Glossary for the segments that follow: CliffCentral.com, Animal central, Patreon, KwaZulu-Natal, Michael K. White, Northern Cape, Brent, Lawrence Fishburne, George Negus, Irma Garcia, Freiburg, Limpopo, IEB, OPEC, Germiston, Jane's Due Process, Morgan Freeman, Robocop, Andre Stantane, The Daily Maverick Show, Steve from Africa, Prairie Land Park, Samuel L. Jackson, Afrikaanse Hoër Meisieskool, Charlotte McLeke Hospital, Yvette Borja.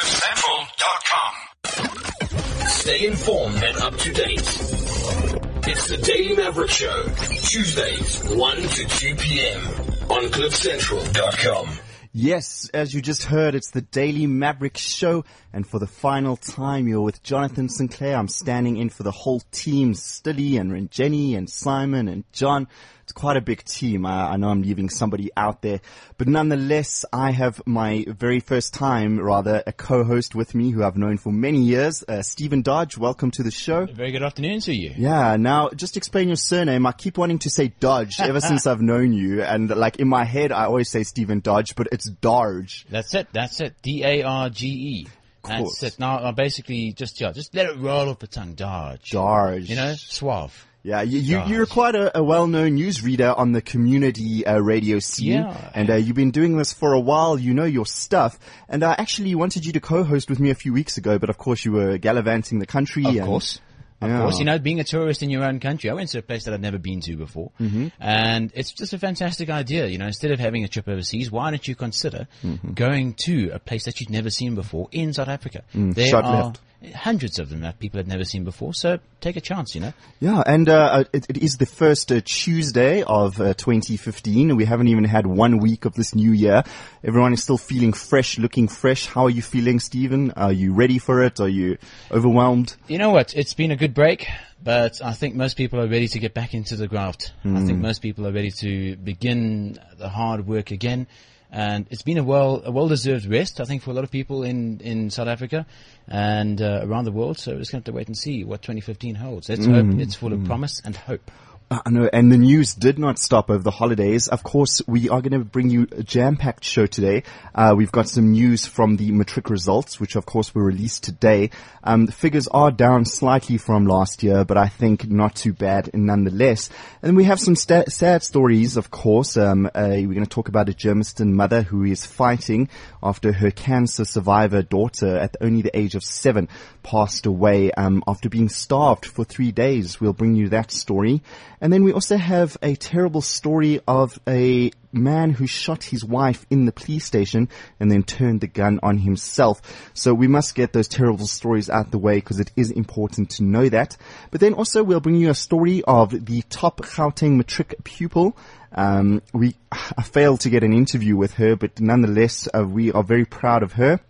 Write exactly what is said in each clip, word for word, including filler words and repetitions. Cliff Central dot com. Stay informed and up to date. It's the Daily Maverick Show, Tuesdays, one to two p.m. on Cliff Central dot com. Yes, as you just heard, it's the Daily Maverick Show, and for the final time, you're with Jonathan Sinclair. I'm standing in for the whole team, Stilly and Jenny and Simon and John. It's quite a big team. I, I know I'm leaving somebody out there, but nonetheless, I have my very first time, rather, a co-host with me who I've known for many years, uh, Stephen Darge. Welcome to the show. Very good afternoon to you. Yeah, now, just explain your surname. I keep wanting to say Dodge ever since I've known you, and like in my head, I always say Stephen Darge, but it's Darge. That's it. That's it. D A R G E. That's it. Now, I basically just, yeah, just let it roll off the tongue. Darge. Darge. You know, suave. Yeah, you, you, you're quite a, a well-known newsreader on the community uh, radio scene. Yeah. And uh, you've been doing this for a while. You know your stuff. And I actually wanted you to co-host with me a few weeks ago, but of course you were gallivanting the country. Of and, course. Of yeah. course, you know, being a tourist in your own country. I went to a place that I'd never been to before. Mm-hmm. And it's just a fantastic idea. You know, instead of having a trip overseas, why don't you consider mm-hmm. going to a place that you've never seen before in South Africa? Mm, there are left. hundreds of them that people have never seen before. So take a chance, you know. Yeah, and uh, it, it is the first uh, Tuesday of uh, twenty fifteen. We haven't even had one week of this new year. Everyone is still feeling fresh, looking fresh. How are you feeling, Stephen? Are you ready for it? Are you overwhelmed? You know what? It's been a good break, but I think most people are ready to get back into the graft. Mm. I think most people are ready to begin the hard work again. And it's been a well, a well-deserved rest, I think, for a lot of people in, in South Africa and uh, around the world. So we're just going to have to wait and see what twenty fifteen holds. Let's mm. hope it's full of mm. promise and hope. I know, and the news did not stop over the holidays. Of course, we are going to bring you a jam-packed show today. Uh, we've got some news from the matric results, which of course were released today. Um, the figures are down slightly from last year, but I think not too bad nonetheless. And we have some sta- sad stories, of course. Um, uh, we're going to talk about a Germiston mother who is fighting after her cancer survivor daughter, at only the age of seven, passed away um, after being starved for three days. We'll bring you that story. And then we also have a terrible story of a man who shot his wife in the police station and then turned the gun on himself. So we must get those terrible stories out the way because it is important to know that. But then also we'll bring you a story of the top Gauteng matric pupil. Um, we I failed to get an interview with her, but nonetheless, uh, we are very proud of her.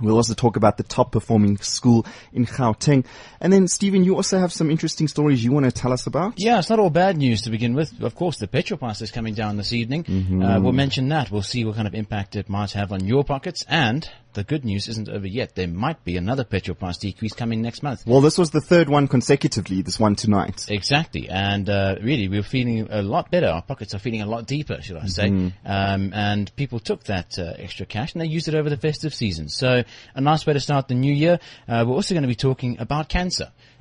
We'll also talk about the top performing school in Gauteng. And then, Stephen, you also have some interesting stories you want to tell us about? Yeah, it's not all bad news to begin with. Of course, the petrol price is coming down this evening. Mm-hmm. Uh, we'll mention that. We'll see what kind of impact it might have on your pockets. And the good news isn't over yet. There might be another petrol price decrease coming next month. Well, this was the third one consecutively, this one tonight. Exactly. And uh, really, we're feeling a lot better. Our pockets are feeling a lot deeper, should I say. Mm-hmm. Um, and people took that uh, extra cash and they used it over the festive season. So a nice way to start the new year. Uh, we're also going to be talking about cancer.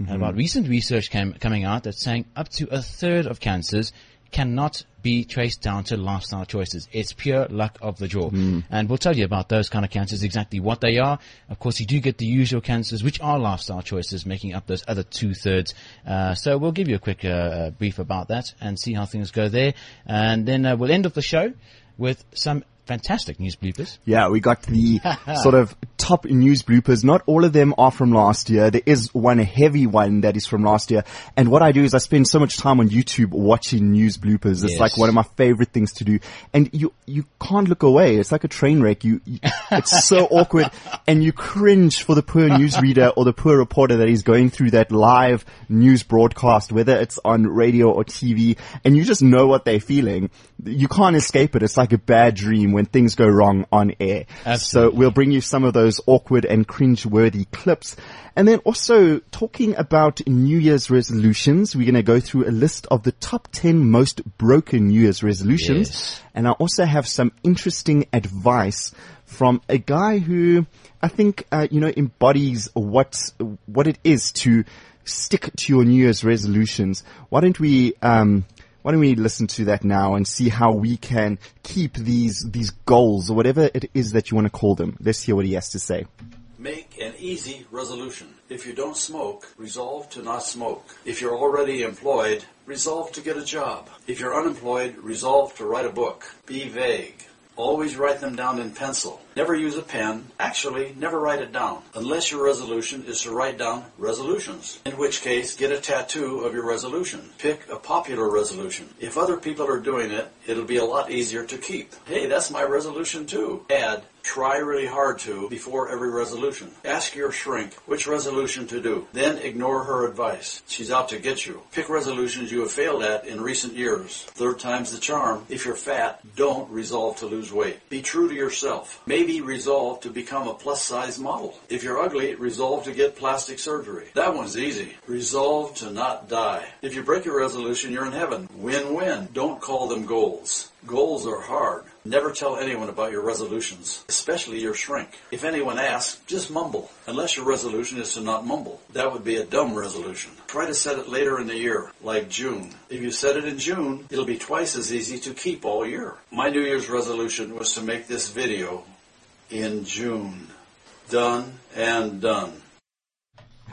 Mm-hmm. About recent research came, coming out that's saying up to a third of cancers cannot be traced down to lifestyle choices. It's pure luck of the draw. Mm. And we'll tell you about those kind of cancers, exactly what they are. Of course, you do get the usual cancers, which are lifestyle choices, making up those other two-thirds. Uh, so we'll give you a quick uh, brief about that and see how things go there. And then uh, we'll end off the show with some fantastic news bloopers. Yeah, we got the sort of top news bloopers. Not all of them are from last year. There is one, a heavy one that is from last year. And what I do is I spend so much time on YouTube watching news bloopers. It's yes. like one of my favorite things to do. And you, you can't look away. It's like a train wreck. You, you it's so awkward and you cringe for the poor newsreader or the poor reporter that is going through that live news broadcast, whether it's on radio or T V, and you just know what they're feeling. You can't escape it. It's like a bad dream when things go wrong on air. Absolutely. So we'll bring you some of those awkward and cringe-worthy clips. And then also talking about New Year's resolutions, we're going to go through a list of the top ten most broken New Year's resolutions. Yes. And I also have some interesting advice from a guy who I think, uh, you know, embodies what, what it is to stick to your New Year's resolutions. Why don't we, um, Why don't we listen to that now and see how we can keep these these goals or whatever it is that you want to call them. Let's hear what he has to say. Make an easy resolution. If you don't smoke, resolve to not smoke. If you're already employed, resolve to get a job. If you're unemployed, resolve to write a book. Be vague. Always write them down in pencil. Never use a pen. Actually, never write it down, unless your resolution is to write down resolutions, in which case get a tattoo of your resolution. Pick a popular resolution. If other people are doing it, it'll be a lot easier to keep. Hey, that's my resolution too. Add, try really hard to, before every resolution. Ask your shrink which resolution to do. Then ignore her advice. She's out to get you. Pick resolutions you have failed at in recent years. Third time's the charm. If you're fat, don't resolve to lose weight. Be true to yourself. Maybe Maybe resolve to become a plus-size model. If you're ugly, resolve to get plastic surgery. That one's easy. Resolve to not die. If you break your resolution, you're in heaven. Win-win. Don't call them goals. Goals are hard. Never tell anyone about your resolutions, especially your shrink. If anyone asks, just mumble, unless your resolution is to not mumble. That would be a dumb resolution. Try to set it later in the year, like June. If you set it in June, it'll be twice as easy to keep all year. My New Year's resolution was to make this video in June. Done and done.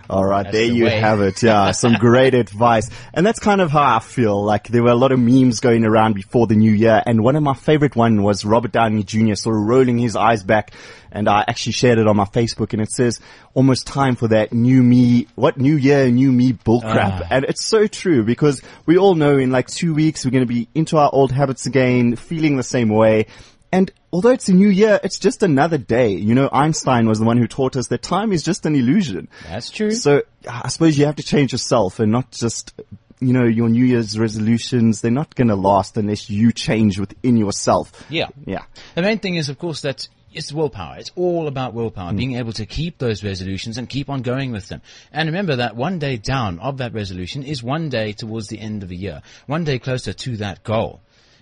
All right, that's there the you way. Have it. Yeah, some great advice. And that's kind of how I feel. Like, there were a lot of memes going around before the new year, and one of my favorite one was Robert Downey Junior sort of rolling his eyes back, and I actually shared it on my Facebook, and it says, almost time for that new me, what new year, new me bullcrap. Ah. And it's so true, because we all know in like two weeks we're going to be into our old habits again, feeling the same way. And although it's a new year, it's just another day. You know, Einstein was the one who taught us that time is just an illusion. That's true. So I suppose you have to change yourself, and not just, you know, your New Year's resolutions. They're not going to last unless you change within yourself. Yeah. Yeah. The main thing is, of course, that it's willpower. It's all about willpower, mm. being able to keep those resolutions and keep on going with them. And remember that one day down of that resolution is one day towards the end of the year, one day closer to that goal.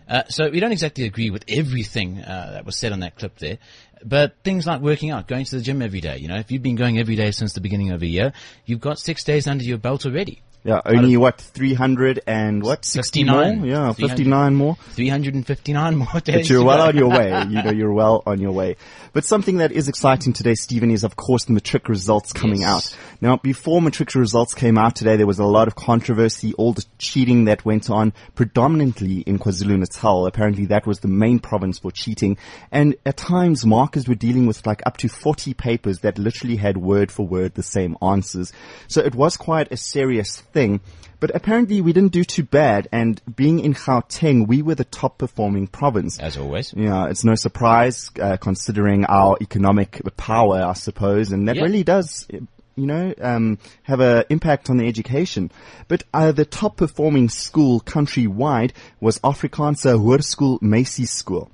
Uh, so we don't exactly agree with everything uh, that was said on that clip there, but things like working out, going to the gym every day. You know, if you've been going every day since the beginning of the year, you've got six days under your belt already. Yeah, only what, three hundred and what, sixty-nine? More? Yeah, fifty-nine more. three hundred fifty-nine more days. But you're well on your way. You know, you're well on your way. But something that is exciting today, Stephen, is of course the matric results coming yes. out. Now, before matric results came out today, there was a lot of controversy, all the cheating that went on, predominantly in KwaZulu-Natal. Apparently that was the main province for cheating. And at times, markers were dealing with like up to forty papers that literally had word for word the same answers. So it was quite a serious thing. thing. But apparently we didn't do too bad, and being in Gauteng, we were the top performing province. As always. Yeah, it's no surprise, uh, considering our economic power, I suppose, and that yeah. really does, you know, um, have an impact on the education. But uh, the top performing school countrywide was Afrikaanse Hoër Meisieskool.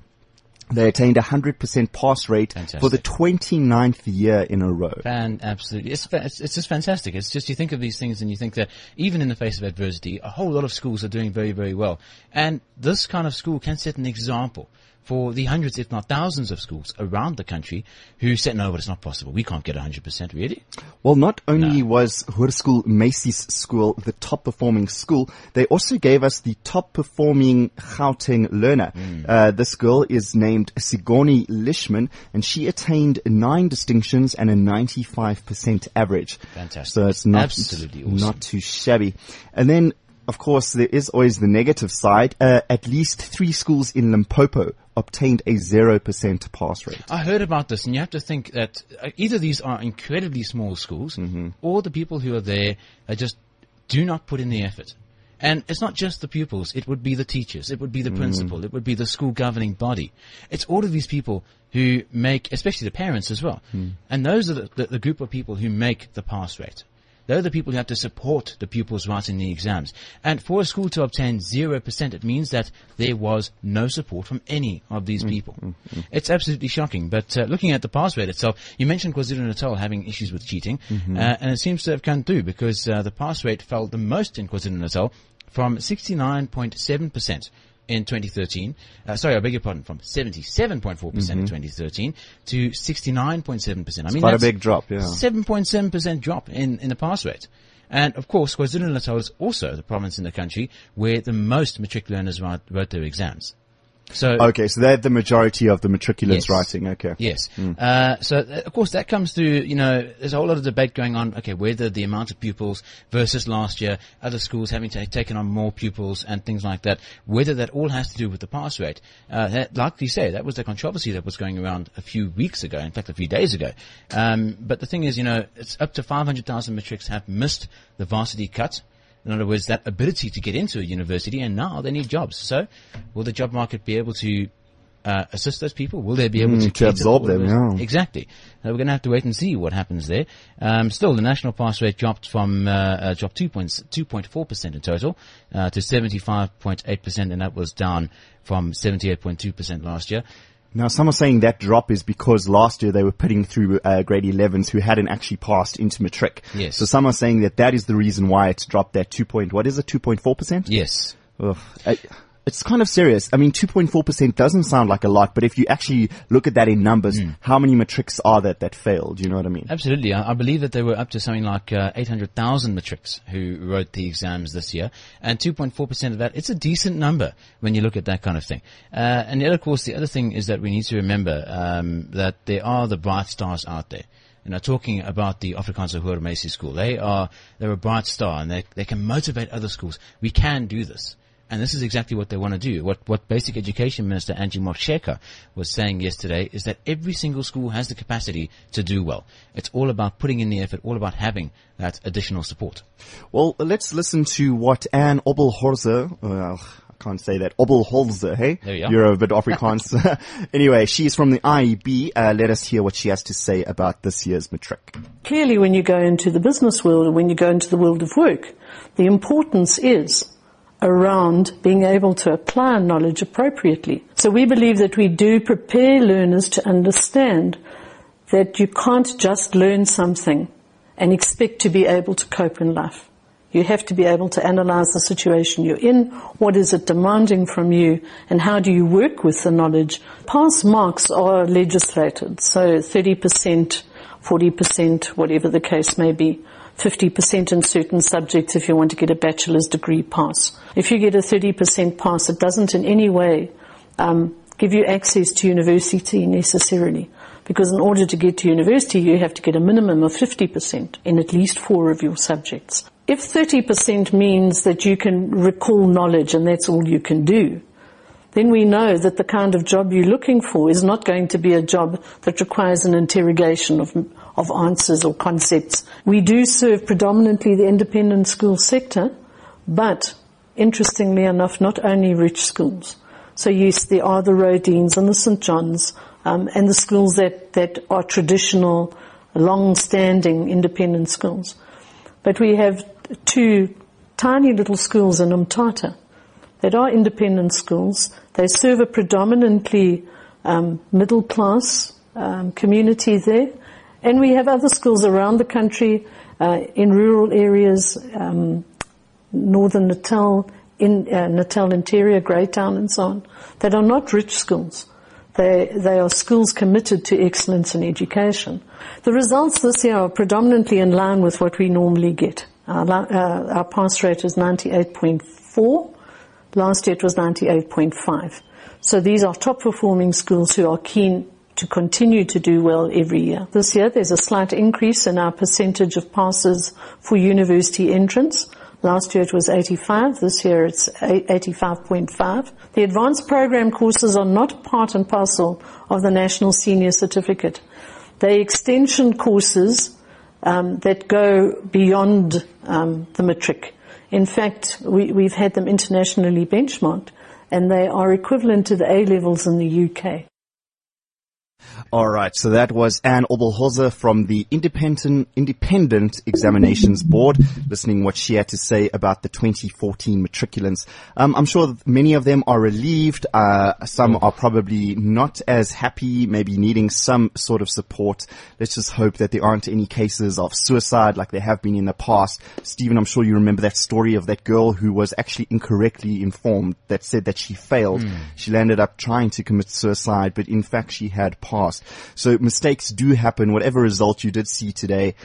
They attained a one hundred percent pass rate fantastic. For the twenty-ninth year in a row. And absolutely. It's, it's it's just fantastic. It's just, you think of these things and you think that even in the face of adversity, a whole lot of schools are doing very, very well. And this kind of school can set an example for the hundreds, if not thousands, of schools around the country who said, no, but it's not possible. We can't get one hundred percent, really. Well, not only no. was Hoërskool Meisieskool the top-performing school, they also gave us the top-performing Gauteng learner. Mm. Uh, this girl is named Sigourney Lishman, and she attained nine distinctions and a ninety-five percent average. Fantastic. So it's not, absolutely awesome. Not too shabby. And then, of course, there is always the negative side. Uh, at least three schools in Limpopo obtained a zero percent pass rate. I heard about this, and you have to think that either these are incredibly small schools mm-hmm. or the people who are there uh, just do not put in the effort. And it's not just the pupils. It would be the teachers. It would be the mm-hmm. principal. It would be the school governing body. It's all of these people who make, especially the parents as well. Mm. And those are the, the, the group of people who make the pass rate. They're the people who have to support the pupils writing the exams. And for a school to obtain zero percent, it means that there was no support from any of these people. Mm, mm, mm. It's absolutely shocking. But uh, looking at the pass rate itself, you mentioned KwaZulu-Natal having issues with cheating, mm-hmm. uh, and it seems to have come through, because uh, the pass rate fell the most in KwaZulu-Natal, from sixty-nine point seven percent in twenty thirteen. Uh, sorry, I beg your pardon, from seventy-seven point four percent mm-hmm. in twenty thirteen to sixty-nine point seven percent. I mean, quite a big drop, yeah. seven point seven percent drop in, in the pass rate. And of course, KwaZulu-Natal is also the province in the country where the most matric learners wrote, wrote their exams. So okay, so they're the majority of the matriculants yes. writing. Okay, yes. Mm. Uh, so th- of course that comes through. You know, there's a whole lot of debate going on. Okay, whether the amount of pupils versus last year, other schools having t- taken on more pupils and things like that. Whether that all has to do with the pass rate. Uh, that, like you say, that was the controversy that was going around a few weeks ago. In fact, a few days ago. Um, but the thing is, you know, it's up to five hundred thousand matrics have missed the varsity cut. In other words, that ability to get into a university, and now they need jobs. So will the job market be able to uh, assist those people? Will they be able mm, to, to absorb them? Yeah. Exactly. Now we're going to have to wait and see what happens there. Um, still, the national pass rate dropped from uh, uh, dropped two point four percent in total uh, to seventy-five point eight percent, and that was down from seventy-eight point two percent last year. Now, some are saying that drop is because last year they were putting through uh, grade elevens who hadn't actually passed into matric. Yes. So some are saying that that is the reason why it's dropped that two point, what is it, two point four percent? Yes. Ugh. I, it's kind of serious. I mean, two point four percent doesn't sound like a lot, but if you actually look at that in numbers, mm. how many matrics are that that failed? You know what I mean? Absolutely. I, I believe that they were up to something like uh, eight hundred thousand matrics who wrote the exams this year, and two point four percent of that, it's a decent number when you look at that kind of thing. Uh, and yet, of course, the other thing is that we need to remember um, that there are the bright stars out there. And I'm talking about the Afrikaanse Hoër Meisieskool. They are, they're a bright star, and they, they can motivate other schools. We can do this. And this is exactly what they want to do. What what Basic Education Minister Angie Motshekga was saying yesterday is that every single school has the capacity to do well. It's all about putting in the effort, all about having that additional support. Well, let's listen to what Anne Oberholzer, well, I can't say that, Oberholzer, hey? There you are. You're a bit Afrikaans. Anyway, she's from the I E B. Uh, let us hear what she has to say about this year's matric. Clearly, when you go into the business world or when you go into the world of work, the importance is around being able to apply knowledge appropriately. So we believe that we do prepare learners to understand that you can't just learn something and expect to be able to cope in life. You have to be able to analyse the situation you're in, what is it demanding from you, and how do you work with the knowledge. Pass marks are legislated, so thirty percent, forty percent, whatever the case may be. fifty percent in certain subjects if you want to get a bachelor's degree pass. If you get a thirty percent pass, it doesn't in any way um, give you access to university necessarily, because in order to get to university, you have to get a minimum of fifty percent in at least four of your subjects. If thirty percent means that you can recall knowledge and that's all you can do, then we know that the kind of job you're looking for is not going to be a job that requires an interrogation of of answers or concepts. We do serve predominantly the independent school sector, but interestingly enough, not only rich schools. So yes, there are the Rodines and the Saint John's um, and the schools that, that are traditional, long-standing independent schools. But we have two tiny little schools in Umtata that are independent schools. They serve a predominantly um, middle-class um, community there. And we have other schools around the country, uh, in rural areas, um, Northern Natal, in, uh, Natal Interior, Greytown and so on, that are not rich schools. They, they are schools committed to excellence in education. The results this year are predominantly in line with what we normally get. Our, uh, our pass rate is ninety-eight point four. Last year it was ninety-eight point five. So these are top performing schools who are keen to continue to do well every year. This year there's a slight increase in our percentage of passes for university entrance. Last year it was eighty-five, this year it's eighty-five point five. The advanced program courses are not part and parcel of the National Senior Certificate. They're extension courses um, that go beyond um, the matric. In fact, we, we've had them internationally benchmarked and they are equivalent to the A-levels in the U K. All right, so that was Anne Oberholzer from the Independent Independent Examinations Board, listening what she had to say about the twenty fourteen matriculants. Um, I'm sure many of them are relieved. Uh, some are probably not as happy, maybe needing some sort of support. Let's just hope that there aren't any cases of suicide like there have been in the past. Stephen, I'm sure you remember that story of that girl who was actually incorrectly informed that said that she failed. Mm. She ended up trying to commit suicide, but in fact she had passed. So mistakes do happen. Whatever result you did see today,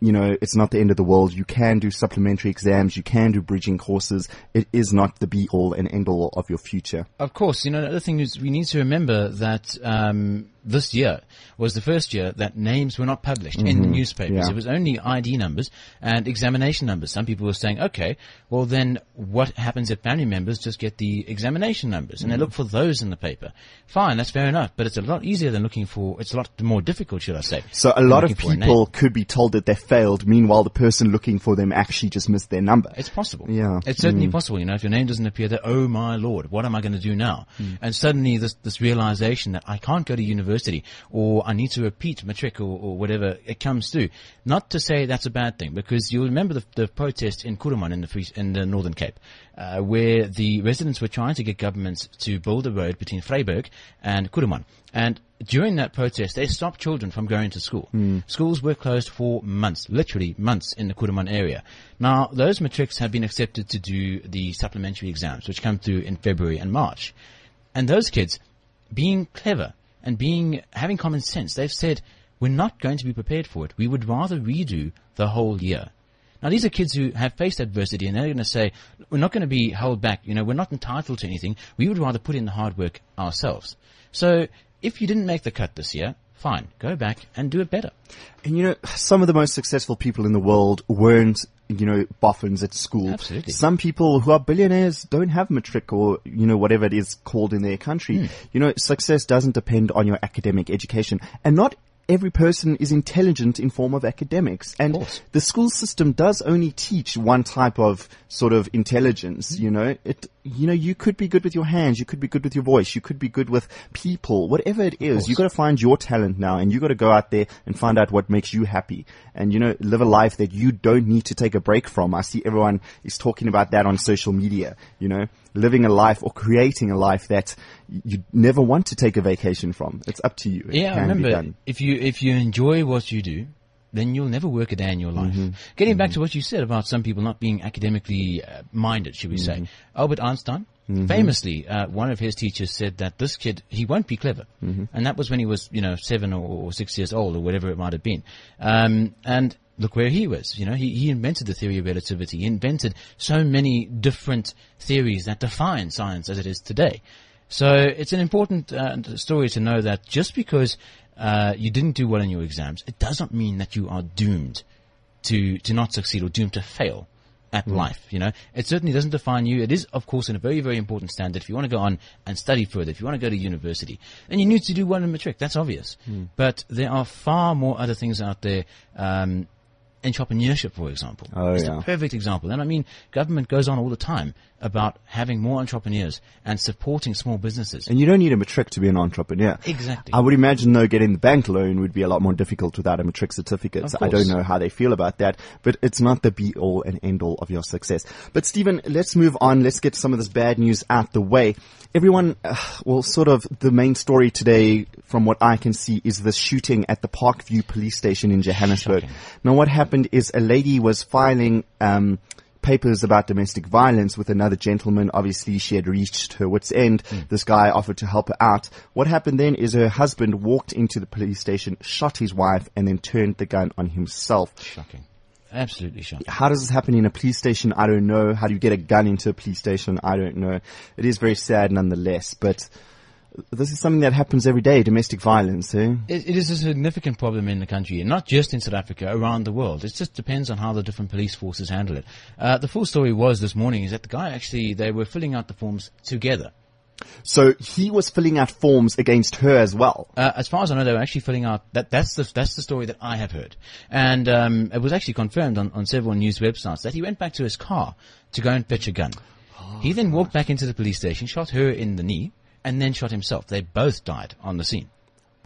you know, it's not the end of the world. You can do supplementary exams. You can do bridging courses. It is not the be-all and end-all of your future. Of course. You know, the other thing is we need to remember that um, this year was the first year that names were not published mm-hmm. in the newspapers. Yeah. It was only I D numbers and examination numbers. Some people were saying, okay, well then what happens if family members just get the examination numbers? And mm-hmm. they look for those in the paper. Fine, that's fair enough. But it's a lot easier than looking for – it's a lot more difficult, should I say. So a lot of people could be told that they're failed, meanwhile the person looking for them actually just missed their number. It's possible. Yeah. It's certainly mm. possible, you know, if your name doesn't appear there, oh my lord, what am I going to do now? Mm. And suddenly this this realization that I can't go to university or I need to repeat matric or, or whatever, it comes through. Not to say that's a bad thing, because you'll remember the, the protest in Kuruman in the free, in the Northern Cape, uh, where the residents were trying to get governments to build a road between Freiburg and Kuruman. And during that protest, they stopped children from going to school. Mm. Schools were closed for months, literally months, in the Kuruman area. Now, those matrics have been accepted to do the supplementary exams, which come through in February and March. And those kids, being clever and being having common sense, they've said, we're not going to be prepared for it. We would rather redo the whole year. Now, these are kids who have faced adversity, and they're going to say, we're not going to be held back. You know, we're not entitled to anything. We would rather put in the hard work ourselves. So if you didn't make the cut this year, fine, go back and do it better. And, you know, some of the most successful people in the world weren't, you know, boffins at school. Absolutely. Some people who are billionaires don't have matric or, you know, whatever it is called in their country. Mm. You know, success doesn't depend on your academic education. And not every person is intelligent in form of academics. And of the school system does only teach one type of sort of intelligence, mm. you know. It... You know, you could be good with your hands, you could be good with your voice, you could be good with people, whatever it is. You got to find your talent now, and you got to go out there and find out what makes you happy, and you know, live a life that you don't need to take a break from. I see everyone is talking about that on social media. You know, living a life or creating a life that you never want to take a vacation from. It's up to you. It yeah, can remember, be done. if you if you enjoy what you do, then you'll never work a day in your life. Mm-hmm. Getting mm-hmm. back to what you said about some people not being academically uh, minded, should we mm-hmm. say. Albert Einstein, mm-hmm. famously, uh, one of his teachers said that this kid, he won't be clever. Mm-hmm. And that was when he was, you know, seven or, or six years old or whatever it might have been. Um, and look where he was. You know, he, he invented the theory of relativity. He invented so many different theories that define science as it is today. So it's an important uh, story to know that just because Uh, you didn't do well in your exams, it doesn't mean that you are doomed to, to not succeed or doomed to fail at mm. life, you know. It certainly doesn't define you. It is, of course, in a very, very important standard. If you want to go on and study further, if you want to go to university, then you need to do well in matric. That's obvious. Mm. But there are far more other things out there, um, entrepreneurship, for example. Oh, it's yeah. a perfect example. And I mean, government goes on all the time about having more entrepreneurs and supporting small businesses. And you don't need a matric to be an entrepreneur. Exactly. I would imagine, though, getting the bank loan would be a lot more difficult without a matric certificate. I don't know how they feel about that, but it's not the be-all and end-all of your success. But, Stephen, let's move on. Let's get some of this bad news out the way. Everyone, uh, well, sort of the main story today, from what I can see, is the shooting at the Parkview police station in Johannesburg. Shocking. Now, what happened is a lady was filing um papers about domestic violence with another gentleman. Obviously, she had reached her wit's end. Mm. This guy offered to help her out. What happened then is her husband walked into the police station, shot his wife, and then turned the gun on himself. Shocking. Absolutely shocking. How does this happen in a police station? I don't know. How do you get a gun into a police station? I don't know. It is very sad nonetheless, but this is something that happens every day, domestic violence. Eh? It, it is a significant problem in the country, and not just in South Africa, around the world. It just depends on how the different police forces handle it. Uh, the full story was this morning is that the guy actually, they were filling out the forms together. So he was filling out forms against her as well. Uh, as far as I know, they were actually filling out that. That's the that's the story that I have heard, and um, it was actually confirmed on, on several news websites that he went back to his car to go and fetch a gun. Oh, he then walked back into the police station, shot her in the knee, and then shot himself. They both died on the scene.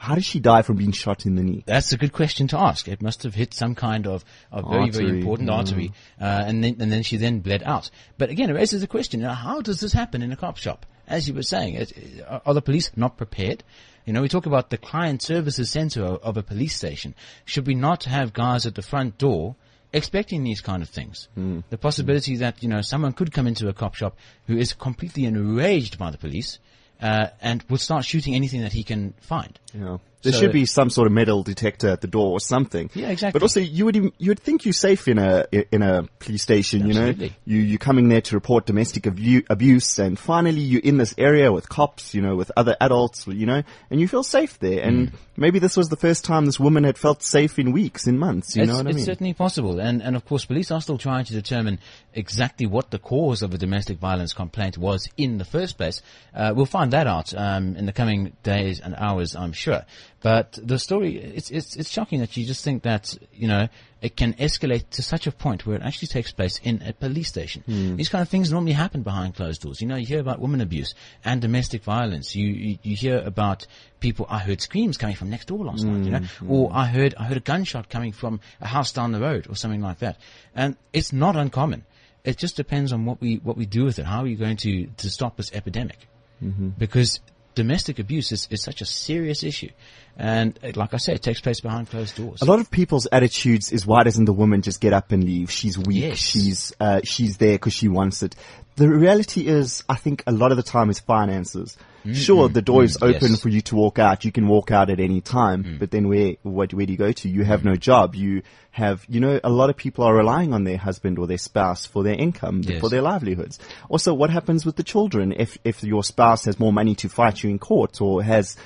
How did she die from being shot in the knee? That's a good question to ask. It must have hit some kind of, of very, very important mm. artery. Uh, and then, and then she then bled out. But again, it raises the question, you know, how does this happen in a cop shop? As you were saying, it, are the police not prepared? You know, we talk about the client services center of a police station. Should we not have guys at the front door expecting these kind of things? Mm. The possibility mm. that, you know, someone could come into a cop shop who is completely enraged by the police, Uh, and will start shooting anything that he can find. Yeah. There so, should be some sort of metal detector at the door or something. Yeah, exactly. But also, you would even, you would think you're safe in a in a police station. Absolutely. You know, you you're coming there to report domestic abu- abuse, and finally you're in this area with cops, you know, with other adults, you know, and you feel safe there. And mm. maybe this was the first time this woman had felt safe in weeks, in months. You it's, know what I mean? It's certainly possible, and and of course, police are still trying to determine exactly what the cause of a domestic violence complaint was in the first place. Uh, we'll find that out um, in the coming days and hours, I'm sure. But the story, it's, it's, it's shocking that you just think that, you know, it can escalate to such a point where it actually takes place in a police station. Mm. These kind of things normally happen behind closed doors. You know, you hear about women abuse and domestic violence. You, you, you hear about people, I heard screams coming from next door last mm. night, you know, mm. or I heard, I heard a gunshot coming from a house down the road or something like that. And it's not uncommon. It just depends on what we, what we do with it. How are you going to, to stop this epidemic? Mm-hmm. Because domestic abuse is, is such a serious issue. And it, like I said, it takes place behind closed doors. A lot of people's attitudes is, why doesn't the woman just get up and leave? She's weak. Yes. She's, uh, she's there because she wants it. The reality is, I think a lot of the time is finances. Mm-hmm. Sure, the door is mm-hmm. open yes. for you to walk out. You can walk out at any time. Mm-hmm. But then where, what, where do you go to? You have mm-hmm. no job. You have, you know, a lot of people are relying on their husband or their spouse for their income, yes. for their livelihoods. Also, what happens with the children? If, if your spouse has more money to fight you in court or has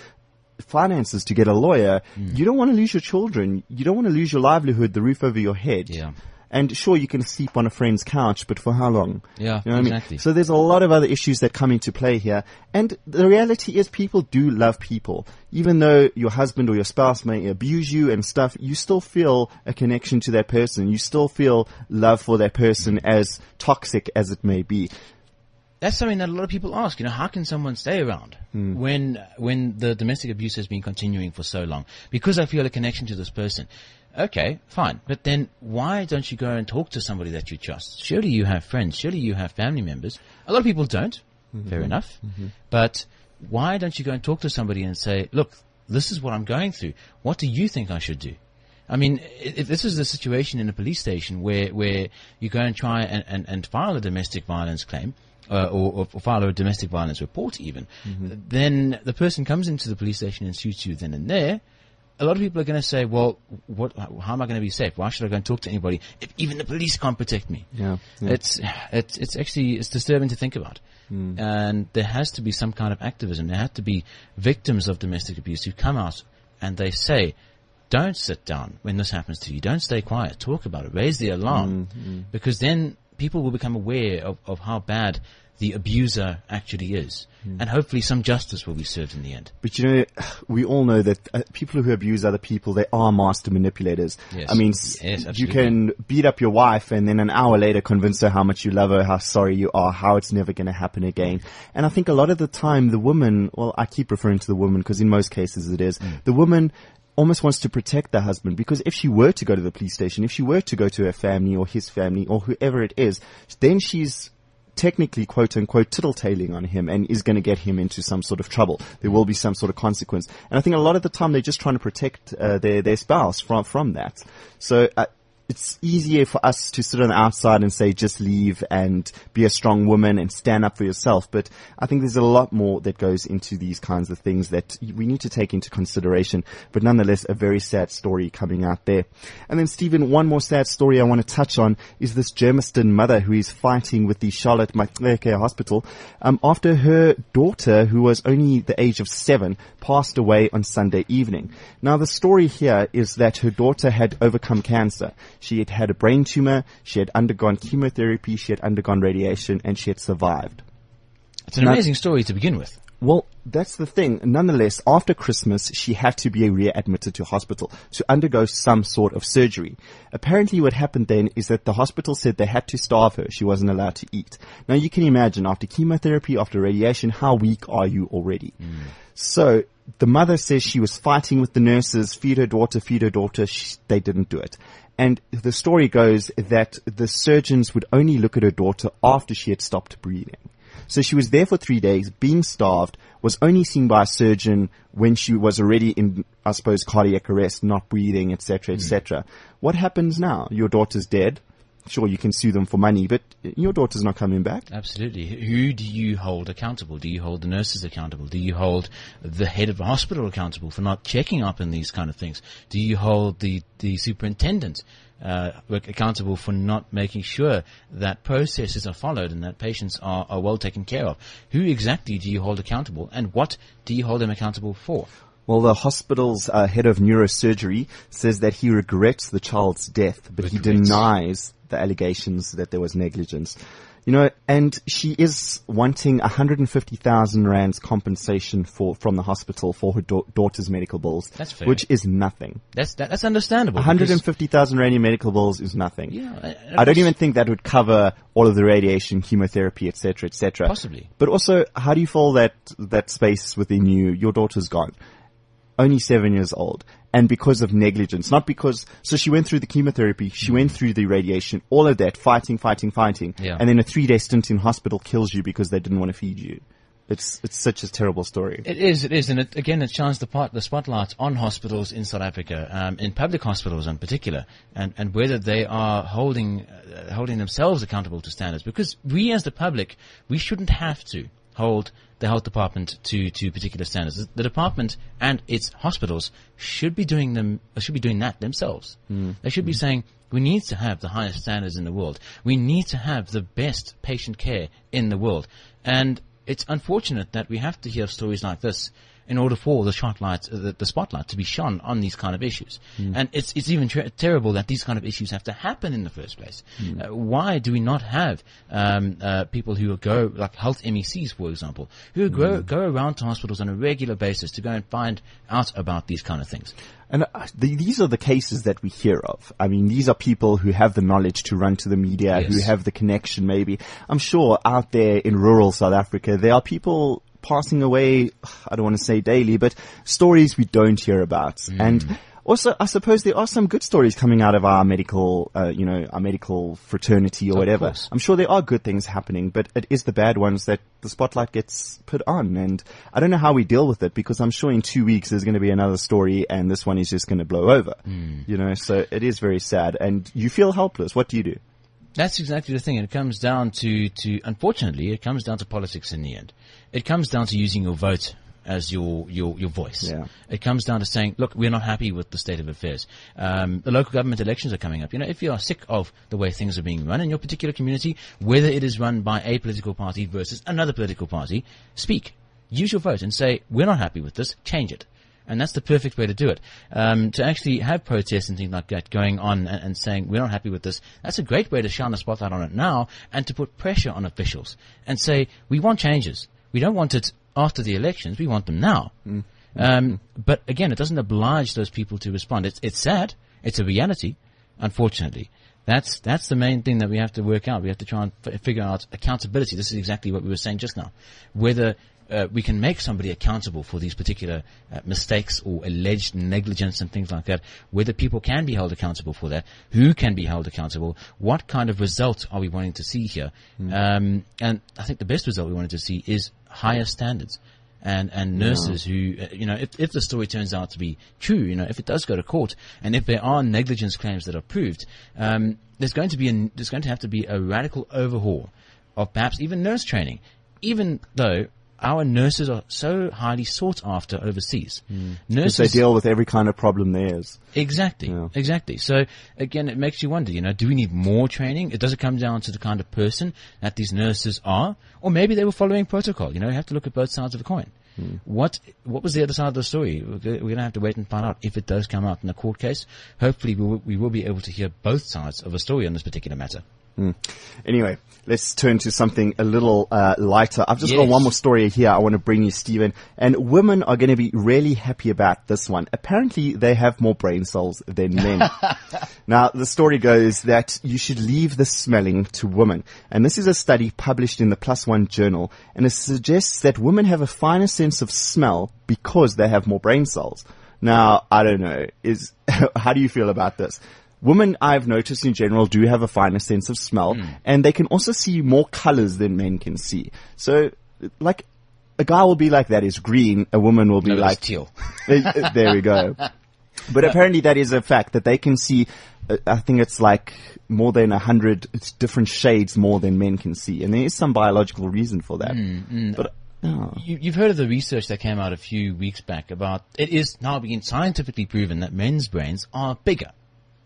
finances to get a lawyer, mm. you don't want to lose your children. You don't want to lose your livelihood, the roof over your head. Yeah. And sure, you can sleep on a friend's couch, but for how long? Yeah, you know what exactly. I mean? So there's a lot of other issues that come into play here. And the reality is, people do love people. Even though your husband or your spouse may abuse you and stuff, you still feel a connection to that person. You still feel love for that person, as toxic as it may be. That's something that a lot of people ask, you know, how can someone stay around mm. when when the domestic abuse has been continuing for so long? Because I feel a connection to this person. Okay, fine. But then why don't you go and talk to somebody that you trust? Surely you have friends. Surely you have family members. A lot of people don't. Mm-hmm. Fair enough. Mm-hmm. But why don't you go and talk to somebody and say, look, this is what I'm going through. What do you think I should do? I mean, if this is the situation in a police station where, where you go and try and, and, and file a domestic violence claim, Uh, or, or file a domestic violence report even, mm-hmm. then the person comes into the police station and shoots you then and there. A lot of people are going to say, well, what, how am I going to be safe? Why should I go and talk to anybody if even the police can't protect me? Yeah, yeah. It's, it's, it's actually, it's disturbing to think about. Mm. And there has to be some kind of activism. There have to be victims of domestic abuse who come out and they say, don't sit down when this happens to you. Don't stay quiet. Talk about it. Raise the alarm, mm-hmm. because then people will become aware of, of how bad the abuser actually is. Mm. And hopefully some justice will be served in the end. But, you know, we all know that uh, people who abuse other people, they are master manipulators. Yes. I mean, yes, you can beat up your wife and then an hour later convince her how much you love her, how sorry you are, how it's never going to happen again. And I think a lot of the time the woman, well, I keep referring to the woman because in most cases it is, mm. the woman almost wants to protect the husband, because if she were to go to the police station, if she were to go to her family or his family or whoever it is, then she's technically, quote unquote, tittle-tailing on him and is going to get him into some sort of trouble. There will be some sort of consequence. And I think a lot of the time they're just trying to protect uh, their, their spouse from, from that. So uh, it's easier for us to sit on the outside and say, just leave and be a strong woman and stand up for yourself. But I think there's a lot more that goes into these kinds of things that we need to take into consideration. But nonetheless, a very sad story coming out there. And then, Stephen, one more sad story I want to touch on is this Germiston mother who is fighting with the Charlotte McLeke Hospital um, after her daughter, who was only the age of seven, passed away on Sunday evening. Now, the story here is that her daughter had overcome cancer. She had had a brain tumor, she had undergone chemotherapy, she had undergone radiation, and she had survived. It's an now, amazing story to begin with. Well, that's the thing. Nonetheless, after Christmas, she had to be readmitted to hospital to undergo some sort of surgery. Apparently what happened then is that the hospital said they had to starve her. She wasn't allowed to eat. Now, you can imagine, after chemotherapy, after radiation, how weak are you already? Mm. So the mother says she was fighting with the nurses, feed her daughter, feed her daughter. She, they didn't do it. And the story goes that the surgeons would only look at her daughter after she had stopped breathing. So she was there for three days, being starved, was only seen by a surgeon when she was already in, I suppose, cardiac arrest, not breathing, et cetera, et cetera. Mm. What happens now? Your daughter's dead. sure, you can sue them for money, but your daughter's not coming back. Absolutely. Who do you hold accountable? Do you hold the nurses accountable? Do you hold the head of the hospital accountable for not checking up on these kind of things? Do you hold the, the superintendent uh, accountable for not making sure that processes are followed and that patients are, are well taken care of? Who exactly do you hold accountable, and what do you hold them accountable for? Well, the hospital's uh, head of neurosurgery says that he regrets the child's death, but he denies the allegations that there was negligence. You know, and she is wanting one hundred fifty thousand rands compensation for, from the hospital for her da- daughter's medical bills. That's fair. Which is nothing. That's, that, that's understandable. one hundred fifty thousand rand in medical bills is nothing. Yeah. I, I, I don't even think that would cover all of the radiation, chemotherapy, et cetera, et cetera. Possibly. But also, how do you fill that, that space within you? Your daughter's gone. Only seven years old. And because of negligence, not because, so she went through the chemotherapy, she went through the radiation, all of that, fighting, fighting, fighting. Yeah. And then a three day stint in hospital kills you because they didn't want to feed you. It's, it's such a terrible story. It is, it is. And it, again, it shines the, part, the spotlight on hospitals in South Africa, um, in public hospitals in particular, and, and whether they are holding, uh, holding themselves accountable to standards. Because we as the public, we shouldn't have to hold the health department to, to particular standards. The department and its hospitals should be doing them, should be doing that themselves. Mm. They should mm. be saying, we need to have the highest standards in the world. We need to have the best patient care in the world. And it's unfortunate that we have to hear stories like this in order for the spotlight, the, the spotlight to be shone on these kind of issues. Mm. And it's, it's even ter- terrible that these kind of issues have to happen in the first place. Mm. Uh, why do we not have, um, uh, people who go, like health M E Cs, for example, who mm. go, go around to hospitals on a regular basis to go and find out about these kind of things? And uh, the, these are the cases that we hear of. I mean, these are people who have the knowledge to run to the media, yes. who have the connection maybe. I'm sure out there in rural South Africa, there are people passing away, I don't want to say daily, but stories we don't hear about. Mm. And also, I suppose there are some good stories coming out of our medical, uh, you know, our medical fraternity or of whatever. Course. I'm sure there are good things happening, but it is the bad ones that the spotlight gets put on. And I don't know how we deal with it, because I'm sure in two weeks there's going to be another story and this one is just going to blow over. Mm. You know, so it is very sad. And you feel helpless. What do you do? That's exactly the thing. It comes down to, to, unfortunately, it comes down to politics in the end. It comes down to using your vote as your, your, your voice. Yeah. It comes down to saying, look, we're not happy with the state of affairs. Um, the local government elections are coming up. You know, if you are sick of the way things are being run in your particular community, whether it is run by a political party versus another political party, speak. Use your vote and say, we're not happy with this. Change it. And that's the perfect way to do it. Um, to actually have protests and things like that going on and, and saying, we're not happy with this, that's a great way to shine a spotlight on it now and to put pressure on officials and say, we want changes. We don't want it after the elections. We want them now. Mm. Um, but again, it doesn't oblige those people to respond. It's, it's sad. It's a reality, unfortunately. That's, that's the main thing that we have to work out. We have to try and f- figure out accountability. This is exactly what we were saying just now. Whether Uh, we can make somebody accountable for these particular uh, mistakes or alleged negligence and things like that, whether people can be held accountable for that, who can be held accountable, what kind of results are we wanting to see here. Mm. Um, and I think the best result we wanted to see is higher standards. And, and nurses who, you know, if, if the story turns out to be true, you know, if it does go to court and if there are negligence claims that are proved, um, there's going to be a, there's going to have to be a radical overhaul of perhaps even nurse training, even though our nurses are so highly sought after overseas. Mm. Nurses, because they deal with every kind of problem there is. Exactly, yeah. exactly. So, again, it makes you wonder, you know, do we need more training? It doesn't come down to the kind of person that these nurses are, or maybe they were following protocol. You know, you have to look at both sides of the coin. Mm. What What was the other side of the story? We're going to have to wait and find out if it does come out in a court case. Hopefully, we will, we will be able to hear both sides of a story on this particular matter. Mm. Anyway, let's turn to something a little uh, lighter. I've just yes. got one more story here I want to bring you, Stephen. And women are going to be really happy about this one. Apparently, they have more brain cells than men. Now, the story goes that you should leave the smelling to women. And this is a study published in the Plus One Journal. And it suggests that women have a finer sense of smell because they have more brain cells. Now, I don't know. Is how do you feel about this? Women, I've noticed in general, do have a finer sense of smell, mm. and they can also see more colors than men can see. So, like, a guy will be like, that is green. A woman will be no, like, teal. There we go. But yeah. apparently that is a fact, that they can see, uh, I think it's like more than a hundred different shades more than men can see. And there is some biological reason for that. Mm, mm. But oh. you, you've heard of the research that came out a few weeks back about, it is now being scientifically proven that men's brains are bigger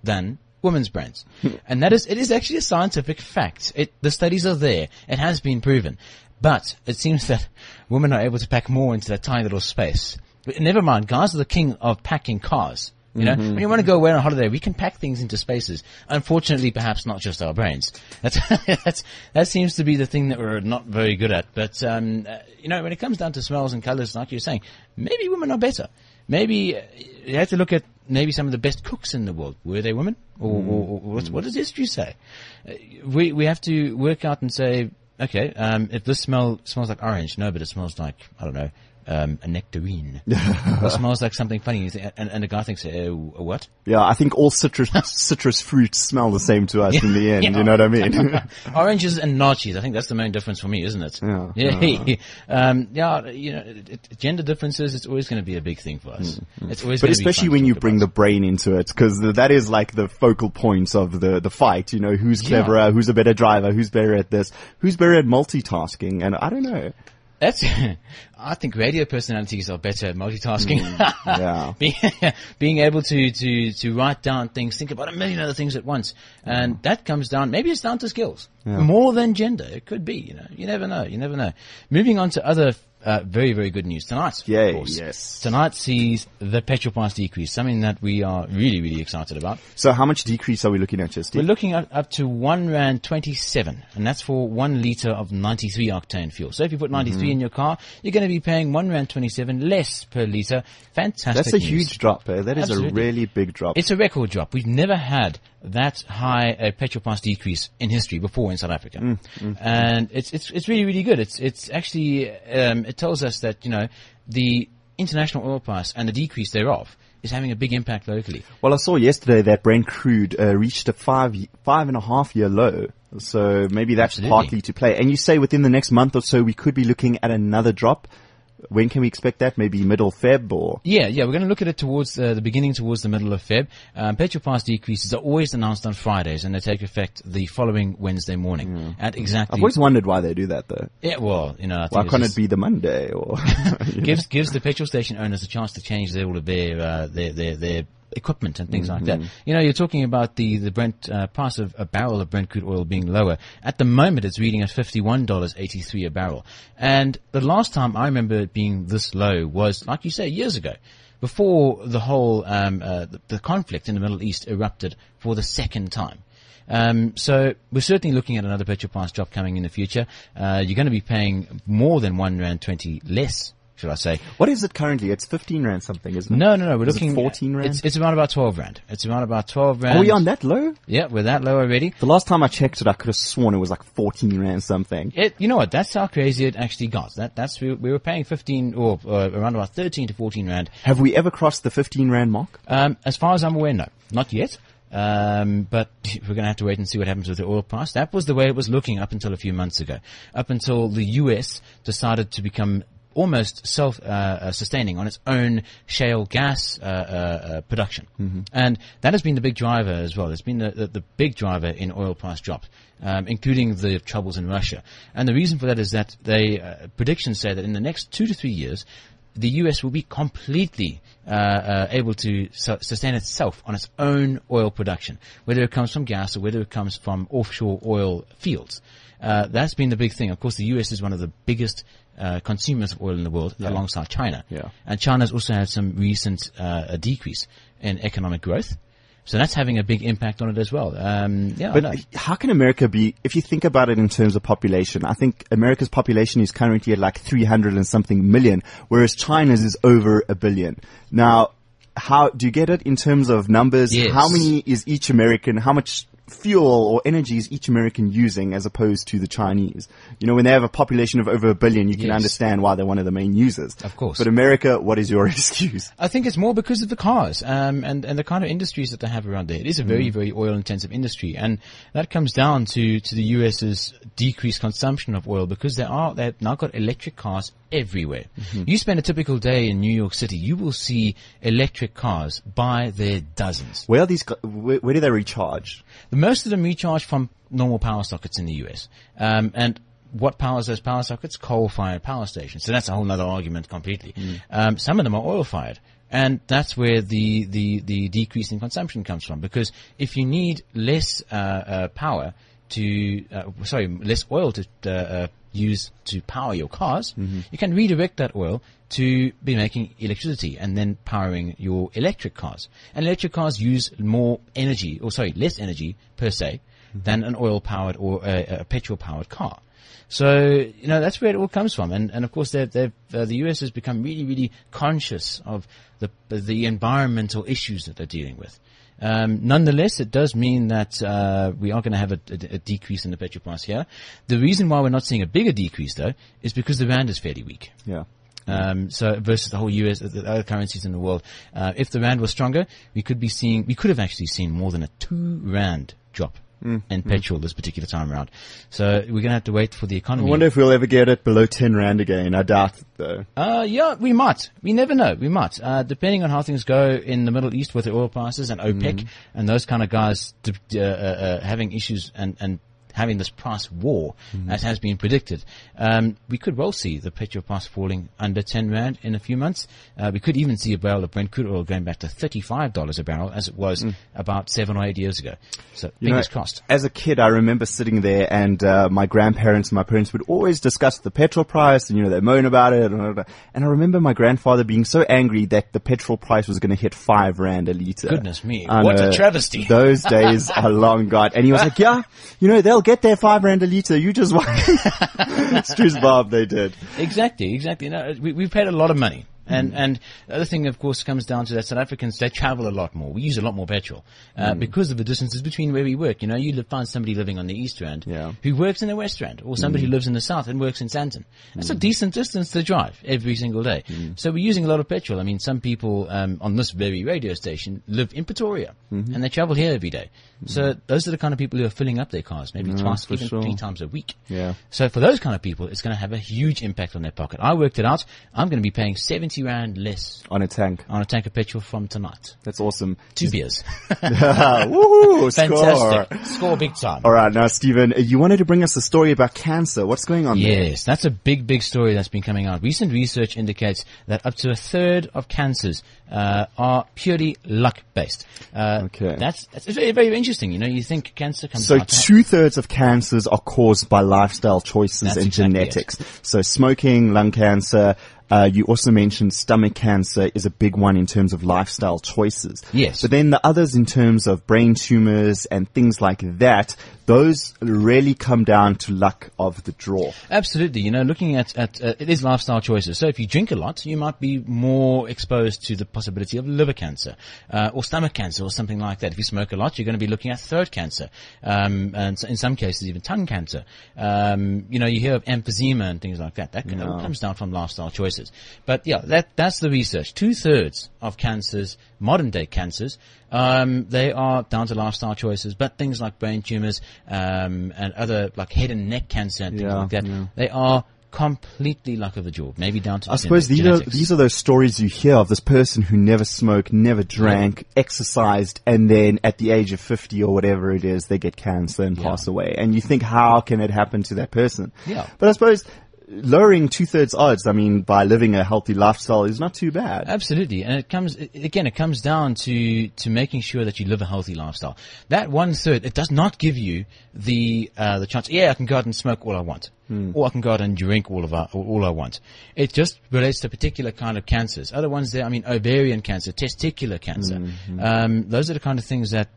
than women's brains. And that is, it is actually a scientific fact. It, the studies are there. It has been proven. But it seems that women are able to pack more into that tiny little space. But never mind, guys are the king of packing cars. You know, mm-hmm. when you want to go away on a holiday, we can pack things into spaces. Unfortunately, perhaps not just our brains. That's, that's, that seems to be the thing that we're not very good at. But, um, uh, you know, when it comes down to smells and colors, like you're saying, maybe women are better. Maybe uh, you have to look at maybe some of the best cooks in the world. Were they women? Or, mm-hmm. or, or what's, what does history say? Uh, we, we have to work out and say, okay, um, if this smell smells like orange, no, but it smells like, I don't know, Um, a nectarine. It smells like something funny. And, and the guy thinks, uh, what? Yeah, I think all citrus citrus fruits smell the same to us in the end. Yeah. You know what I mean? Oranges and nachos. I think that's the main difference for me, isn't it? Yeah. Yeah. um, yeah you know, it, it, gender differences, it's always going to be a big thing for us. Mm-hmm. It's always. But especially be when you bring us. the brain into it, because that is like the focal points of the, the fight. You know, who's cleverer, yeah. who's a better driver, who's better at this, who's better at multitasking, and I don't know. That's, I think radio personalities are better at multitasking. Mm, yeah. being, being able to, to, to write down things, think about a million other things at once. And mm. that comes down, maybe it's down to skills. Yeah. More than gender. It could be, you know. You never know. You never know. Moving on to other, uh, very, very good news. Tonight, Yay, of course. Yes. Tonight sees the petrol price decrease, something that we are really, really excited about. So how much decrease are we looking at, Justin? We're looking at up to one rand twenty-seven, and that's for one litre of ninety-three octane fuel. So if you put ninety-three mm-hmm. in your car, you're going to be paying one rand twenty-seven less per litre. Fantastic That's a news. huge drop. Eh? That is Absolutely. a really big drop. It's a record drop. We've never had that high a petrol price decrease in history before in South Africa. Mm-hmm. And it's, it's, it's really, really good. It's, it's actually, um, it tells us that, you know, the international oil price and the decrease thereof is having a big impact locally. Well, I saw yesterday that Brent crude uh, reached a five, five and a half year low. So maybe that's Absolutely. partly to play. And you say within the next month or so, we could be looking at another drop. When can we expect that? Maybe middle Feb or? Yeah, yeah, we're going to look at it towards uh, the beginning, towards the middle of Feb. Um, petrol price decreases are always announced on Fridays and they take effect the following Wednesday morning. Mm. At exactly. I've always wondered why they do that though. Yeah, well, you know. I think why can't it be the Monday or? gives gives the petrol station owners a chance to change all of their uh, their their their. equipment and things mm-hmm. like that. You know, you're talking about the, the Brent, uh, price of a barrel of Brent crude oil being lower. At the moment, it's reading at fifty-one dollars and eighty-three cents a barrel. And the last time I remember it being this low was, like you say, years ago, before the whole, um, uh, the, the conflict in the Middle East erupted for the second time. Um, so we're certainly looking at another petrol price drop coming in the future. Uh, you're going to be paying more than one rand twenty less, should I say. What is it currently? It's fifteen rand something, isn't it? No, no, no. We're is looking... fourteen rand? It's, it's around about twelve rand. It's around about twelve rand. Are we on that low? Yeah, we're that low already. The last time I checked it, I could have sworn it was like fourteen rand something. It, you know what? That's how crazy it actually got. That, that's, we, we were paying fifteen or uh, around about thirteen to fourteen rand. Have we ever crossed the fifteen rand mark? Um, as far as I'm aware, no. Not yet. Um, but we're going to have to wait and see what happens with the oil price. That was the way it was looking up until a few months ago. Up until the U S decided to become almost self-sustaining uh, on its own shale gas uh, uh, uh, production. Mm-hmm. And that has been the big driver as well. It's been the, the, the big driver in oil price drops, um, including the troubles in Russia. And the reason for that is that they uh, predictions say that in the next two to three years, the U S will be completely uh, uh, able to su- sustain itself on its own oil production, whether it comes from gas or whether it comes from offshore oil fields. Uh, that's been the big thing. Of course, the U S is one of the biggest Uh, consumers of oil in the world, yeah. alongside China. Yeah. And China's also had some recent uh, a decrease in economic growth. So that's having a big impact on it as well. Um, yeah, but how can America be, if you think about it in terms of population, I think America's population is currently at like three hundred and something million, whereas China's is over a billion. Now, how do you get it in terms of numbers? Yes. How many is each American? How much fuel or energy is each American using as opposed to the Chinese? You know, when they have a population of over a billion, you can yes. understand why they're one of the main users. Of course. But America, what is your excuse? I think it's more because of the cars, um, and, and the kind of industries that they have around there. It is a very, mm. very oil intensive industry. And that comes down to, to the US's decreased consumption of oil because they are, they've now got electric cars everywhere. Mm-hmm. You spend a typical day in New York City, you will see electric cars by their dozens. Where are these? Where, where do they recharge? Most of them recharge from normal power sockets in the U S. Um, and what powers those power sockets? Coal-fired power stations. So that's a whole nother argument completely. Mm. Um, some of them are oil-fired. And that's where the, the, the decrease in consumption comes from. Because if you need less uh, uh, power to, uh, sorry, less oil to uh, uh, use to power your cars, mm-hmm. you can redirect that oil to be making electricity and then powering your electric cars. And electric cars use more energy, or sorry, less energy per se, mm-hmm. than an oil-powered or a, a petrol-powered car. So, you know, that's where it all comes from. And, and of course, they've, they've, uh, the U S has become really, really conscious of the the environmental issues that they're dealing with. Um, nonetheless, it does mean that uh, we are going to have a, a, a decrease in the petrol price here. The reason why we're not seeing a bigger decrease, though, is because the rand is fairly weak. Yeah. Um, so versus the whole U S, the other currencies in the world. Uh, if the rand was stronger, we could be seeing, we could have actually seen more than a two rand drop. Mm, and petrol mm. this particular time around. So we're going to have to wait for the economy. I wonder if we'll ever get it below ten rand again. I doubt it, though. Uh, yeah, we might. We never know. We might. Uh, depending on how things go in the Middle East with the oil prices and OPEC mm. and those kind of guys uh, uh, having issues and, and having this price war, mm. as has been predicted. Um, we could well see the petrol price falling under ten rand in a few months. Uh, we could even see a barrel of Brent crude oil going back to thirty-five dollars a barrel, as it was mm. about seven or eight years ago. So, you fingers know, crossed. As a kid, I remember sitting there, and uh, my grandparents and my parents would always discuss the petrol price, and you know they moan about it. And, and I remember my grandfather being so angry that the petrol price was going to hit five rand a liter. Goodness me, um, what a travesty! Those days are long gone. And he was like, "Yeah, you know they'll get." Get their five rand a litre, you just won. It's true, Bob, they did. Exactly, exactly. No, we, we've paid a lot of money. And, mm. and the other thing, of course, comes down to that South Africans, they travel a lot more. We use a lot more petrol uh, mm. because of the distances between where we work. You know, you find somebody living on the East Rand yeah. who works in the West Rand, or somebody mm. who lives in the South and works in Sandton. That's mm. a decent distance to drive every single day. Mm. So we're using a lot of petrol. I mean, some people um, on this very radio station live in Pretoria, mm-hmm. and they travel here every day. So those are the kind of people who are filling up their cars, maybe yeah, twice, even sure. three times a week. Yeah. So for those kind of people, it's going to have a huge impact on their pocket. I worked it out. I'm going to be paying seventy rand less. On a tank. On a tank of petrol from tonight. That's awesome. Two Is beers. Yeah, woohoo, fantastic. Score. Score big time. All right. Now, Stephen, you wanted to bring us a story about cancer. What's going on yes, there? Yes, that's a big, big story that's been coming out. Recent research indicates that up to a third of cancers uh, are purely luck-based. Uh, okay. That's, that's very, very interesting. Interesting, you know, you think cancer comes so out. So two-thirds of cancers are caused by lifestyle choices That's and exactly genetics. It. So smoking, lung cancer, uh, you also mentioned stomach cancer is a big one in terms of lifestyle choices. Yes. But then the others in terms of brain tumors and things like that, those really come down to luck of the draw. Absolutely. You know, looking at, at uh, it is lifestyle choices. So if you drink a lot, you might be more exposed to the possibility of liver cancer uh, or stomach cancer or something like that. If you smoke a lot, you're going to be looking at throat cancer um, and in some cases even tongue cancer. Um, you know, you hear of emphysema and things like that. That, can, no. that all comes down from lifestyle choices. But, yeah, that that's the research. Two-thirds of cancers, modern-day cancers, um, they are down to lifestyle choices. But things like brain tumors Um, and other like head and neck cancer and things yeah, like that. Yeah. They are completely luck of the jaw, maybe down to I suppose these genetics. are these are those stories you hear of this person who never smoked, never drank, yeah. exercised, and then at the age of fifty or whatever it is, they get cancer and yeah. pass away. And you think, how can it happen to that person? Yeah. But I suppose lowering two-thirds odds, I mean, by living a healthy lifestyle is not too bad. Absolutely. And it comes, again, it comes down to, to making sure that you live a healthy lifestyle. That one-third, it does not give you the, uh, the chance, yeah, I can go out and smoke all I want. Mm. Or I can go out and drink all of our, all I want. It just relates to particular kind of cancers. Other ones there, I mean, ovarian cancer, testicular cancer. Mm-hmm. Um, those are the kind of things that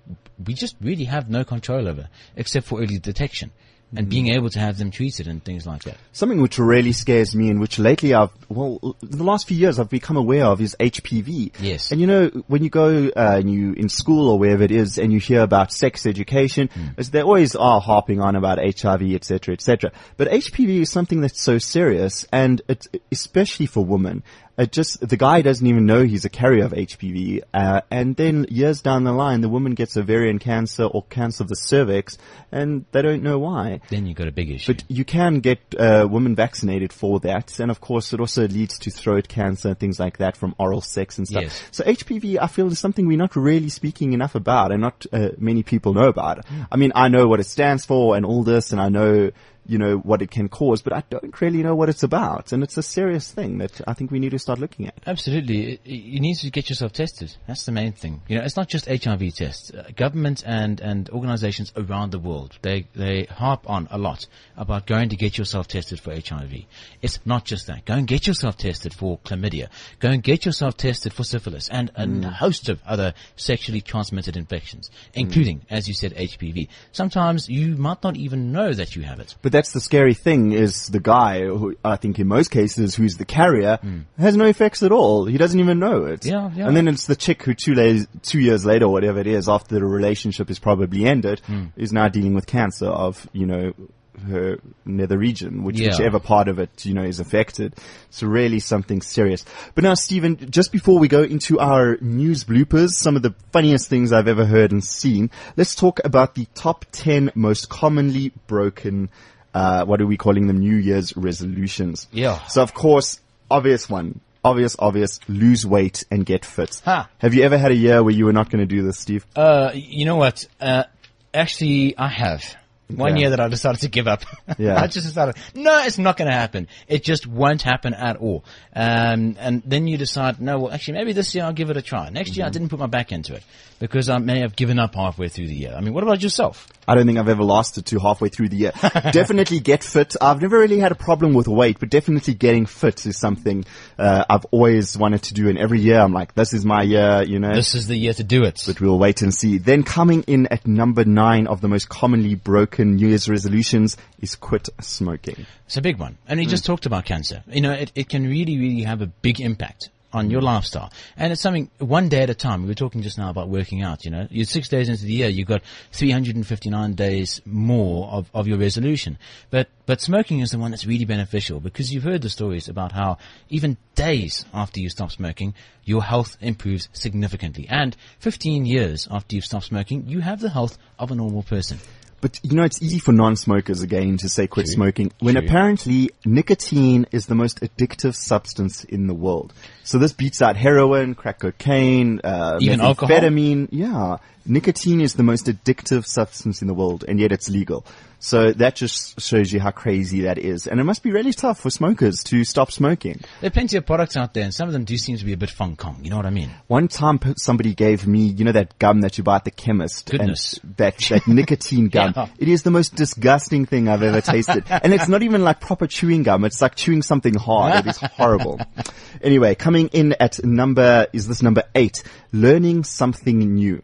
we just really have no control over, except for early detection. And being able to have them treated and things like that. Something which really scares me and which lately I've, well, the last few years I've become aware of is H P V. Yes. And you know, when you go, uh, and you, in school or wherever it is and you hear about sex education, mm. they always are harping on about H I V, et cetera, et cetera. But H P V is something that's so serious and it's, especially for women. It just, the guy doesn't even know he's a carrier of H P V. Uh, and then years down the line, the woman gets ovarian cancer or cancer of the cervix, and they don't know why. Then you've got a big issue. But you can get uh, women vaccinated for that. And, of course, it also leads to throat cancer and things like that from oral sex and stuff. Yes. So H P V, I feel, is something we're not really speaking enough about and not uh, many people know about. Mm. I mean, I know what it stands for and all this, and I know... you know, what it can cause, but I don't really know what it's about. And it's a serious thing that I think we need to start looking at. Absolutely. You need to get yourself tested. That's the main thing. You know, it's not just H I V tests. Uh, governments and, and organizations around the world, they, they harp on a lot about going to get yourself tested for H I V. It's not just that. Go and get yourself tested for chlamydia. Go and get yourself tested for syphilis and a mm. host of other sexually transmitted infections, including, mm. as you said, H P V. Sometimes you might not even know that you have it. But that's the scary thing, is the guy, who I think in most cases, who's the carrier, mm. has no effects at all. He doesn't even know it. Yeah, yeah. And then it's the chick who two, la- two years later, or whatever it is, after the relationship is probably ended, mm. is now dealing with cancer of, you know, her nether region, which, yeah. whichever part of it, you know, is affected. It's really something serious. But now, Stephen, just before we go into our news bloopers, some of the funniest things I've ever heard and seen, let's talk about the top ten most commonly broken Uh, what are we calling them? New Year's resolutions. Yeah. So, of course, obvious one. Obvious, obvious. Lose weight and get fit. Ha. Have you ever had a year where you were not going to do this, Steve? Uh, you know what? Uh, actually, I have. One yeah. year that I decided to give up. Yeah. I just decided, no, it's not going to happen. It just won't happen at all. Um, and then you decide, no, well, actually, maybe this year I'll give it a try. Next mm-hmm. year I didn't put my back into it because I may have given up halfway through the year. I mean, what about yourself? I don't think I've ever lasted to halfway through the year. Definitely get fit. I've never really had a problem with weight, but definitely getting fit is something uh, I've always wanted to do. And every year I'm like, this is my year, you know. This is the year to do it. But we'll wait and see. Then coming in at number nine of the most commonly broken New Year's resolutions is quit smoking. It's a big one. And we mm. just talked about cancer. You know, it, it can really, really have a big impact on your lifestyle. And it's something one day at a time. We were talking just now about working out, you know. You're six days into the year, you've got three hundred fifty-nine days more of, of your resolution. But but smoking is the one that's really beneficial because you've heard the stories about how even days after you stop smoking, your health improves significantly. And fifteen years after you've stopped smoking, you have the health of a normal person. But, you know, it's easy for non-smokers, again, to say quit True. smoking when True. apparently nicotine is the most addictive substance in the world. So this beats out heroin, crack cocaine, uh, even methamphetamine. Alcohol? Yeah. Nicotine is the most addictive substance in the world, and yet it's legal. So that just shows you how crazy that is. And it must be really tough for smokers to stop smoking. There are plenty of products out there, and some of them do seem to be a bit fun kong. You know what I mean? One time somebody gave me, you know, that gum that you buy at the chemist. Goodness. And that, that nicotine gum. Yeah. It is the most disgusting thing I've ever tasted. And it's not even like proper chewing gum. It's like chewing something hard. It is horrible. Anyway, coming in at number, is this number eight? Learning something new.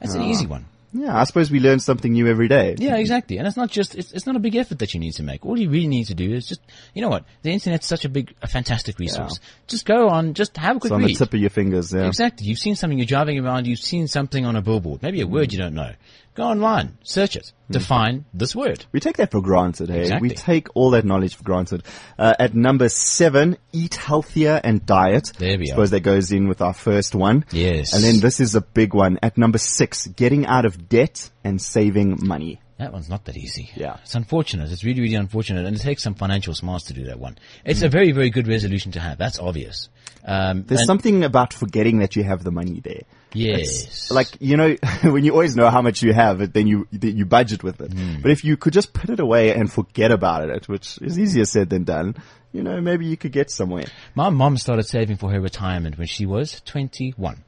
That's an easy one. Yeah, I suppose we learn something new every day. Yeah, exactly. And it's not just, it's, it's not a big effort that you need to make. All you really need to do is just, you know what? The internet's such a big, a fantastic resource. Yeah. Just go on, just have a quick read. It's on read. the tip of your fingers, yeah. Exactly. You've seen something, you're driving around, you've seen something on a billboard, maybe a word you don't know. Go online, search it, define this word. We take that for granted, hey? Exactly. We take all that knowledge for granted. Uh, at number seven, eat healthier and diet. There we I suppose are. that goes in with our first one. Yes. And then this is a big one. At number six, getting out of debt and saving money. That one's not that easy. Yeah. It's unfortunate. It's really, really unfortunate. And it takes some financial smarts to do that one. It's mm. a very, very good resolution to have. That's obvious. Um, There's something about forgetting that you have the money there. Yes. It's like, you know, when you always know how much you have, then you you budget with it. Mm. But if you could just put it away and forget about it, which is easier said than done, you know, maybe you could get somewhere. My mom started saving for her retirement when she was twenty-one.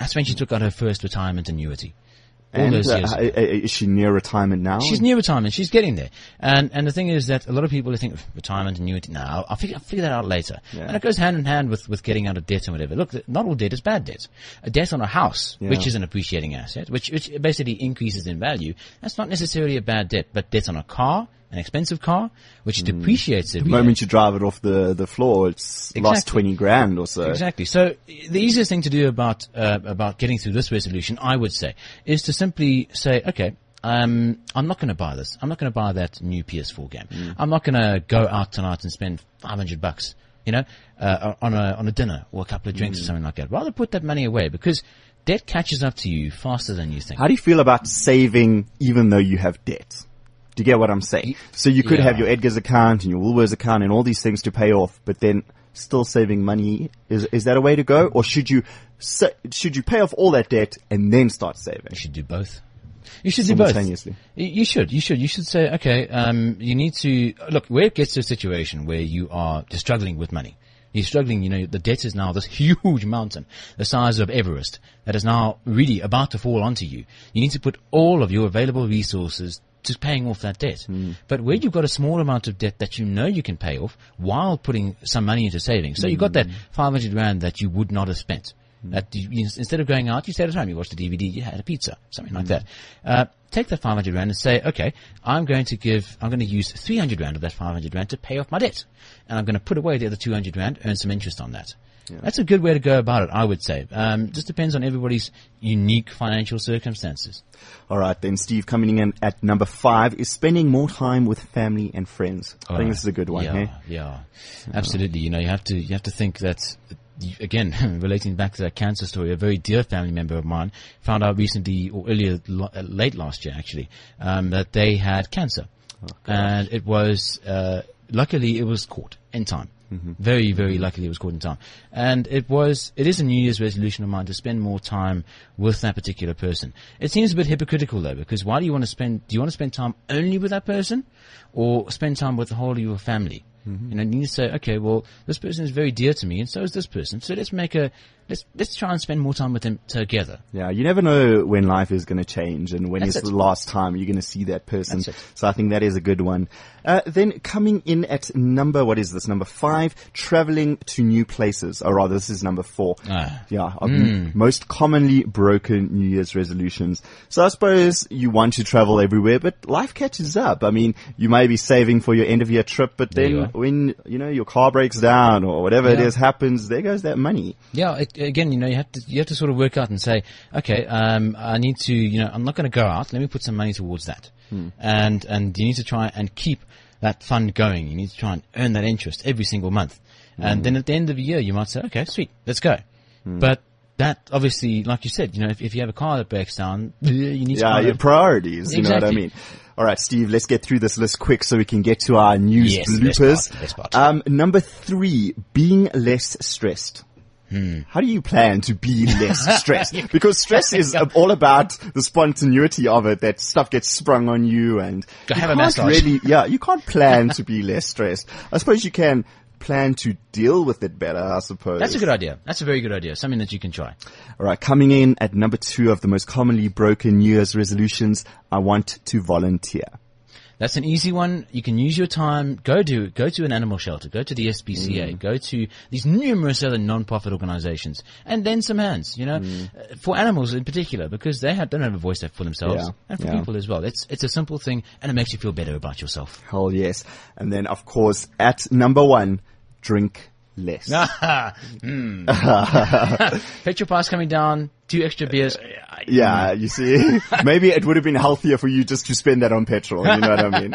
That's when she took out her first retirement annuity. All and those years. Uh, is she near retirement now? She's near retirement. She's getting there. And and the thing is that a lot of people think of retirement, annuity. No, I'll, I'll, figure, I'll figure that out later. Yeah. And it goes hand in hand with, with getting out of debt and whatever. Look, not all debt is bad debt. A debt on a house, yeah. which is an appreciating asset, which, which basically increases in value, that's not necessarily a bad debt. But debt on a car, an expensive car, which mm. depreciates every the moment day. you drive it off the, the floor, it's exactly. lost twenty grand or so. Exactly. So the easiest thing to do about uh, about getting through this resolution, I would say, is to simply say, okay, um, I'm not going to buy this. I'm not going to buy that new P S four game. Mm. I'm not going to go out tonight and spend five hundred bucks. you know, uh, on a on a dinner or a couple of drinks mm. or something like that. Rather put that money away, because debt catches up to you faster than you think. How do you feel about saving even though you have debt? Do you get what I'm saying? So you could yeah. have your Edgar's account and your Woolworths account and all these things to pay off, but then still saving money, is is that a way to go? Or should you should you pay off all that debt and then start saving? You should do both. You should do both. You should. You should. You should say, okay, um, you need to look where it gets to a situation where you are just struggling with money. You're struggling, you know, the debt is now this huge mountain, the size of Everest, that is now really about to fall onto you. You need to put all of your available resources to paying off that debt. Mm. But where you've got a small amount of debt that you know you can pay off while putting some money into savings. So mm. you've got that five hundred rand that you would not have spent. That you, you, instead of going out, you stayed at home, you watched a D V D, you had a pizza, something like mm. that. Uh, take that five hundred rand and say, okay, I'm going to give, I'm going to use three hundred rand of that five hundred rand to pay off my debt. And I'm going to put away the other two hundred rand, earn some interest on that. Yeah. That's a good way to go about it, I would say. Um, just depends on everybody's unique financial circumstances. All right, then, Steve, coming in at number five is spending more time with family and friends. I All think right. this is a good one, yeah, hey? Yeah, absolutely. You know, you have to, you have to think that, again, relating back to that cancer story, a very dear family member of mine found out recently, or earlier, late last year actually, um, that they had cancer. Oh, and it was, uh, luckily it was caught in time. Mm-hmm. Very, very luckily it was caught in time. And it was, it is a New Year's resolution of mine to spend more time with that particular person. It seems a bit hypocritical though, because why do you want to spend, do you want to spend time only with that person or spend time with the whole of your family? Mm-hmm. You know, you need to say, okay, well, this person is very dear to me and so is this person. So let's make a, let's, let's try and spend more time with them together. Yeah. You never know when life is going to change and when That's it's it. the last time you're going to see that person. So I think that is a good one. Uh, then coming in at number, what is this? Number five, traveling to new places. Or rather, this is number four. Ah. Yeah. Mm. Most commonly broken New Year's resolutions. So I suppose you want to travel everywhere, but life catches up. I mean, you may be saving for your end of year trip, but there then, when, you know, your car breaks down or whatever yeah. it is happens, there goes that money. Yeah. It, again, you know, you have to, you have to sort of work out and say, okay, um, I need to, you know, I'm not going to go out. Let me put some money towards that. Hmm. And, and you need to try and keep that fund going. You need to try and earn that interest every single month. Hmm. And then at the end of the year, you might say, okay, sweet, let's go. Hmm. But that obviously, like you said, you know, if, if you have a car that breaks down, you need to. Yeah, your priorities. Exactly. You know what I mean? All right, Steve, let's get through this list quick so we can get to our news yes, bloopers. Best part, best part. Um, number three, being less stressed. Hmm. How do you plan to be less stressed? Because stress is all about the spontaneity of it, that stuff gets sprung on you and you have can't a really, yeah, you can't plan to be less stressed. I suppose you can plan to deal with it better, I suppose. That's a good idea. That's a very good idea. Something that you can try. All right. Coming in at number two of the most commonly broken New Year's resolutions, I want to volunteer. That's an easy one. You can use your time. Go do, go to an animal shelter. Go to the S P C A. Mm. Go to these numerous other non-profit organizations and lend some hands, you know, mm. for animals in particular, because they have, they don't have a voice for themselves yeah. and for yeah. people as well. It's, it's a simple thing and it makes you feel better about yourself. Hell yes. And then of course at number one, drink less. mm. Petrol price coming down. Two extra beers. Uh, yeah, you see, maybe it would have been healthier for you just to spend that on petrol. You know what I mean?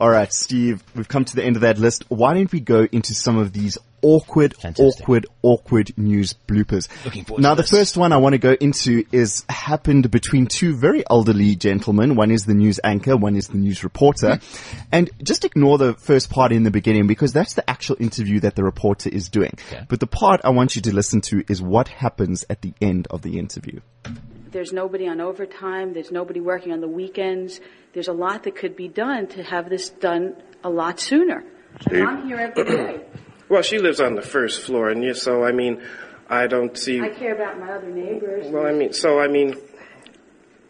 All right, Steve, we've come to the end of that list. Why don't we go into some of these awkward, Fantastic. awkward, awkward news bloopers? Looking forward now, to the this. first one I want to go into is happened between two very elderly gentlemen. One is the news anchor, one is the news reporter. And just ignore the first part in the beginning because that's the actual interview that the reporter is doing. Okay. But the part I want you to listen to is what happens at the end of the interview. There's nobody on overtime. There's nobody working on the weekends. There's a lot that could be done to have this done a lot sooner. Steve? I'm here every day. Well, she lives on the first floor, and so, I mean, I don't see... I care about my other neighbors. Well, I mean, so, I mean,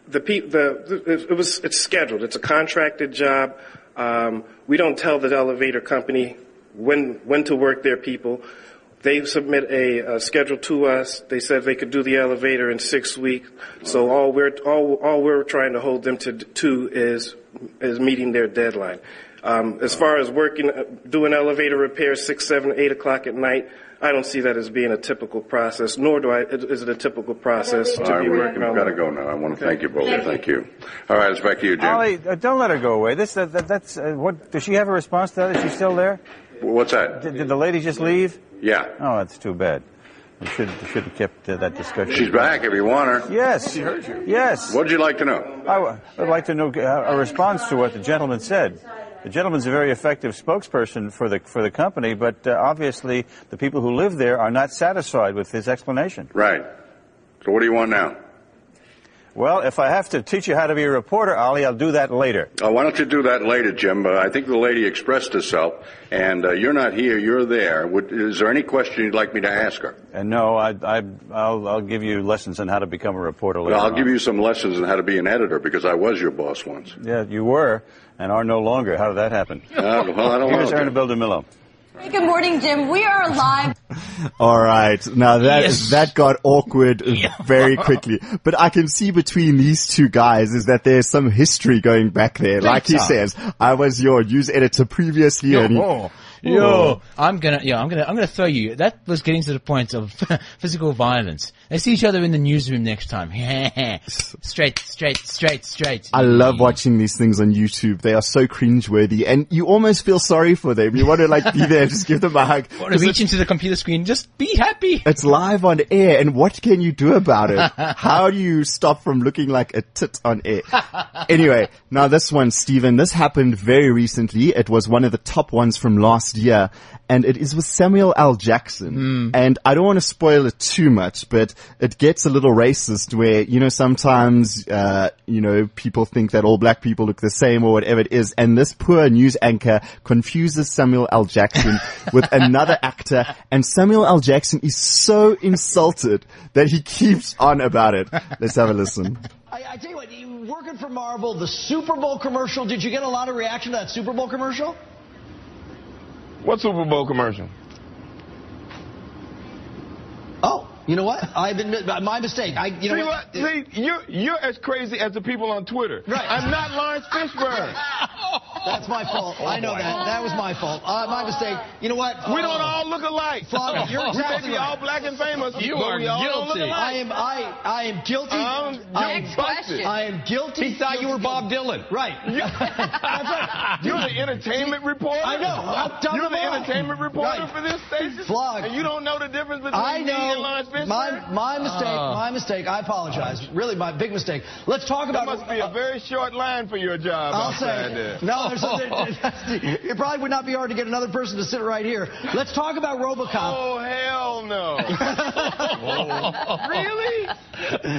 the people, the, the, it was, it's scheduled. It's a contracted job. Um, we don't tell the elevator company when, when to work their people. They submit a, a schedule to us. They said they could do the elevator in six weeks. So all we're all all we're trying to hold them to to is is meeting their deadline. Um, as far as working, doing elevator repairs six, seven, eight o'clock at night, I don't see that as being a typical process. Nor do I is it a typical process to right, be we, working. We've got to go now. I want to okay. thank you both. Thank, thank you. you. All right, it's back to you, Jim. Ollie, uh, don't let her go away. This uh, that, that's uh, what. Does she have a response to that? Is she still there? What's that? Did, did the lady just leave? Yeah. Oh, that's too bad. We should, we should have kept uh, that discussion. She's back if you want her. Yes. She heard you. Yes. What would you like to know? I w- I'd like to know a response to what the gentleman said. The gentleman's a very effective spokesperson for the for the company, but uh, obviously the people who live there are not satisfied with his explanation. Right. So what do you want now? Well, if I have to teach you how to be a reporter, Ollie, I'll do that later. Oh, why don't you do that later, Jim? But I think the lady expressed herself, and uh, you're not here, you're there. Would, is there any question you'd like me to ask her? Uh, no, I, I, I'll, I'll give you lessons on how to become a reporter later. Well, I'll on. give you some lessons on how to be an editor, because I was your boss once. Yeah, you were, and are no longer. How did that happen? Uh, well, I don't Here's Aaron Abel-DeMillo. Hey, good morning, Jim. We are live. All right. Now, that yes. that got awkward very quickly. But I can see between these two guys is that there's some history going back there. Like he says, I was your news editor previously. Yo, and he, oh, yo. I'm going to yeah, I'm gonna, I'm gonna throw you. That was getting to the point of physical violence. Let's see each other in the newsroom next time. straight, straight, straight, straight. I love watching these things on YouTube. They are so cringeworthy. And you almost feel sorry for them. You want to, like, be there. Just give them a hug. Want to reach into the computer screen. Just be happy. It's live on air, and what can you do about it? How do you stop from looking like a tit on air? Anyway, now this one, Stephen, this happened very recently. It was one of the top ones from last year, and it is with Samuel L. Jackson. Mm. And I don't want to spoil it too much, but it gets a little racist where, you know, sometimes, uh, you know, people think that all black people look the same or whatever it is. And this poor news anchor confuses Samuel L. Jackson with another actor, and Samuel L. Jackson is so insulted that he keeps on about it. Let's have a listen. I, I tell you what, working for Marvel, the Super Bowl commercial, did you get a lot of reaction to that Super Bowl commercial? What Super Bowl commercial? Oh, you know what? I've admit my mistake. I, you know see, what? Well, see, you're, you're as crazy as the people on Twitter. Right. I'm not Lawrence Fishburne. That's my fault. Oh, I know boy. that. That was my fault. Uh, my mistake. You know what? We uh, don't all look alike. Father, you're exactly right. All black and famous. You are guilty. All look I am. I. I am guilty. Um, I, next question. I am guilty. He thought you were Bob Dylan. Right. That's right. You're the entertainment reporter. I know. I'm done You're the wrong. entertainment reporter right. for this station. Vlog. And you don't know the difference between I know. me and Lawrence Fishburne. My my mistake. Uh, my mistake. I apologize. Uh, really, my big mistake. Let's talk about. That must be uh, a very short line for your job. I'll say there. No. It probably would not be hard to get another person to sit right here. Let's talk about Robocop. Oh, hell no. Really?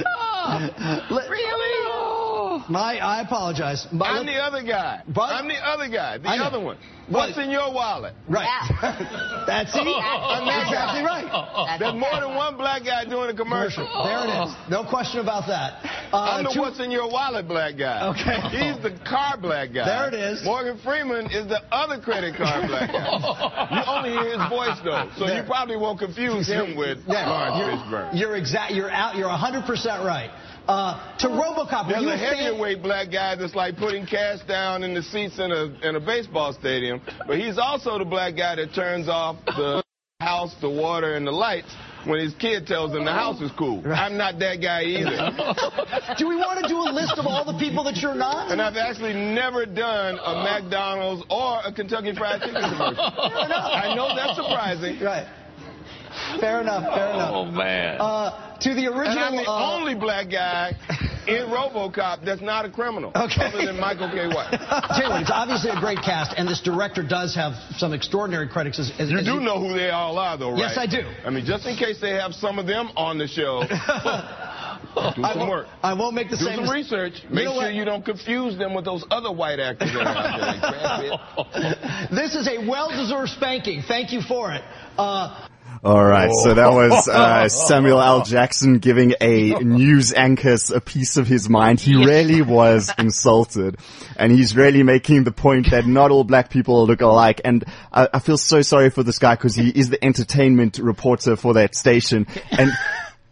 Oh, really? Oh. My, I apologize. My, I'm the other guy. But, I'm the other guy. The other one. What's in your wallet? Right. Yeah. That's it. I'm exactly right. There's more than one black guy doing a commercial. There it is. No question about that. Uh, I'm the two... what's in your wallet black guy. Okay. He's the car black guy. There it is. Morgan Freeman is the other credit card black guy. You only hear his voice though, so there. you probably won't confuse him with yeah. Lawrence Fishburne. You're exact. You're out. You're one hundred percent right. Uh, to Robocop, there's you a heavyweight fan? black guy that's like putting cash down in the seats in a in a baseball stadium, but he's also the black guy that turns off the house, the water, and the lights when his kid tells him the house is cool. Right. I'm not that guy either. Do we want to do a list of all the people that you're not? And I've actually never done a McDonald's or a Kentucky Fried Chicken commercial. I know that's surprising. Right. Fair enough, fair enough. Oh, man. Uh, to the original... And I'm the uh, only black guy in RoboCop that's not a criminal. Okay. Other than Michael K. White. Tell you what, it's obviously a great cast, and this director does have some extraordinary critics. As, as, you as do you... know who they all are, though, right? Yes, I do. I mean, just in case they have some of them on the show... Do some work. I won't make the same. Do some research. Make sure you don't confuse them with those other white actors that are out there. This is a well-deserved spanking. Thank you for it. Uh, All right, oh. so that was uh, Samuel L. Jackson giving a news anchor a piece of his mind. He really was insulted, and he's really making the point that not all black people look alike. And I, I feel so sorry for this guy because he is the entertainment reporter for that station, and.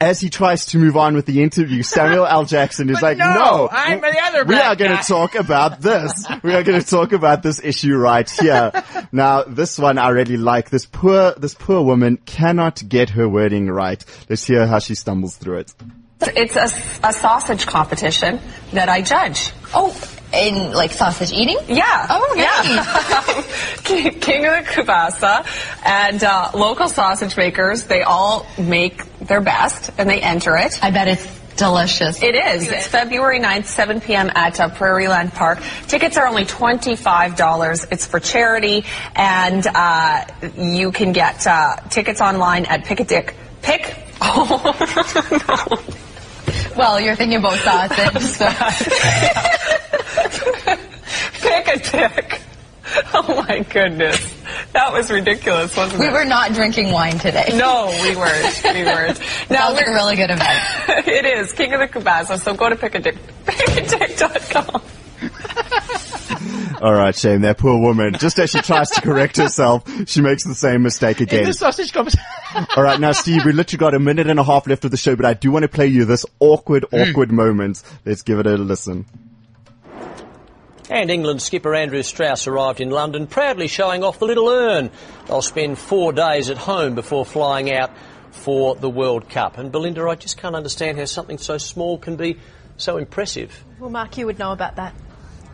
As he tries to move on with the interview, Samuel L. Jackson is but like, no, no I'm the other we are going to talk about this. We are going to talk about this issue right here. Now, this one I really like. This poor, this poor woman cannot get her wording right. Let's hear how she stumbles through it. It's a, a sausage competition that I judge. Oh, In, like, sausage eating? Yeah. Oh, nice. Yeah. King of the Kielbasa. And uh, local sausage makers, they all make their best, and they enter it. I bet it's delicious. It is. It's February ninth, seven p m at uh, Prairie Land Park. Tickets are only twenty-five dollars. It's for charity, and uh, you can get uh, tickets online at Pick a Dick. Pick? Oh, no. Well, you're thinking about sausage, so. Pick a dick. Oh, my goodness. That was ridiculous, wasn't it? We were not drinking wine today. No, we weren't. We weren't. Now, that was a really good event. It is. King of the Kielbasa, so go to pick a dick dot com. All right, Shane, that poor woman. Just as she tries to correct herself, she makes the same mistake again. In the sausage comes. All right, now, Steve, we literally got a minute and a half left of the show, but I do want to play you this awkward, awkward moment. Let's give it a listen. And England skipper Andrew Strauss arrived in London, proudly showing off the little urn. They'll spend four days at home before flying out for the World Cup. And, Belinda, I just can't understand how something so small can be so impressive. Well, Mark, you would know about that.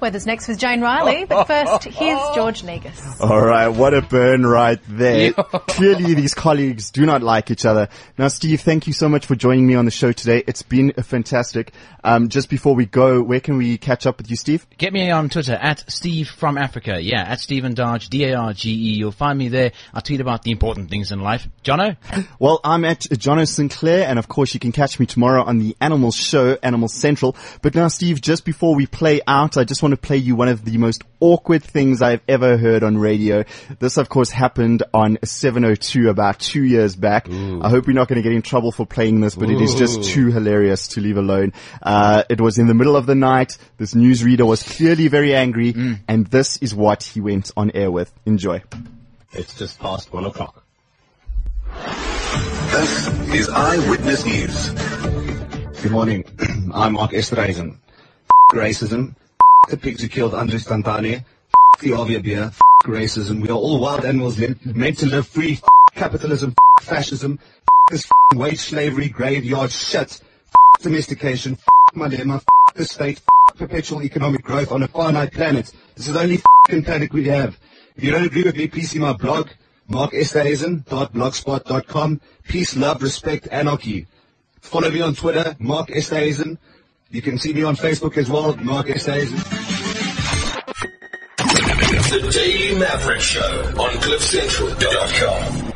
Weather's next with Jane Riley, but first, here's George Negus. All right, what a burn right there. Clearly, these colleagues do not like each other. Now, Steve, thank you so much for joining me on the show today. It's been fantastic. Um, just before we go, where can we catch up with you, Steve? Get me on Twitter, at Steve from Africa. Yeah, at Stephen Darge, D A R G E. You'll find me there. I'll tweet about the important things in life. Jono? Well, I'm at Jonathan Sinclair, and of course, you can catch me tomorrow on the Animal Show, Animal Central. But now, Steve, just before Before we play out, I just want to play you one of the most awkward things I've ever heard on radio. This, of course, happened on seven oh two about two years back. Ooh. I hope we're not going to get in trouble for playing this, but Ooh. It is just too hilarious to leave alone. Uh, it was in the middle of the night. This newsreader was clearly very angry, mm. and this is what he went on air with. Enjoy. It's just past one o'clock. This is Eyewitness News. Good morning. I'm Mark Esterhuysen. Racism, f*** the pigs who killed Andre Stantane, f*** the Avia beer, f*** racism, we are all wild animals meant to live free, f*** capitalism, f*** fascism, f*** this f***ing wage slavery, graveyard shit, f*** domestication, f*** my dilemma, f*** the state, f*** perpetual economic growth on a finite planet. This is the only f***ing planet we have. If you don't agree with me, please see my blog, mark esterhuysen dot blogspot dot com, peace, love, respect, anarchy. Follow me on Twitter, Mark Esterhuysen. You can see me on Facebook as well, Mark Esterhuysen. The Daily Maverick Show on cliff central dot com.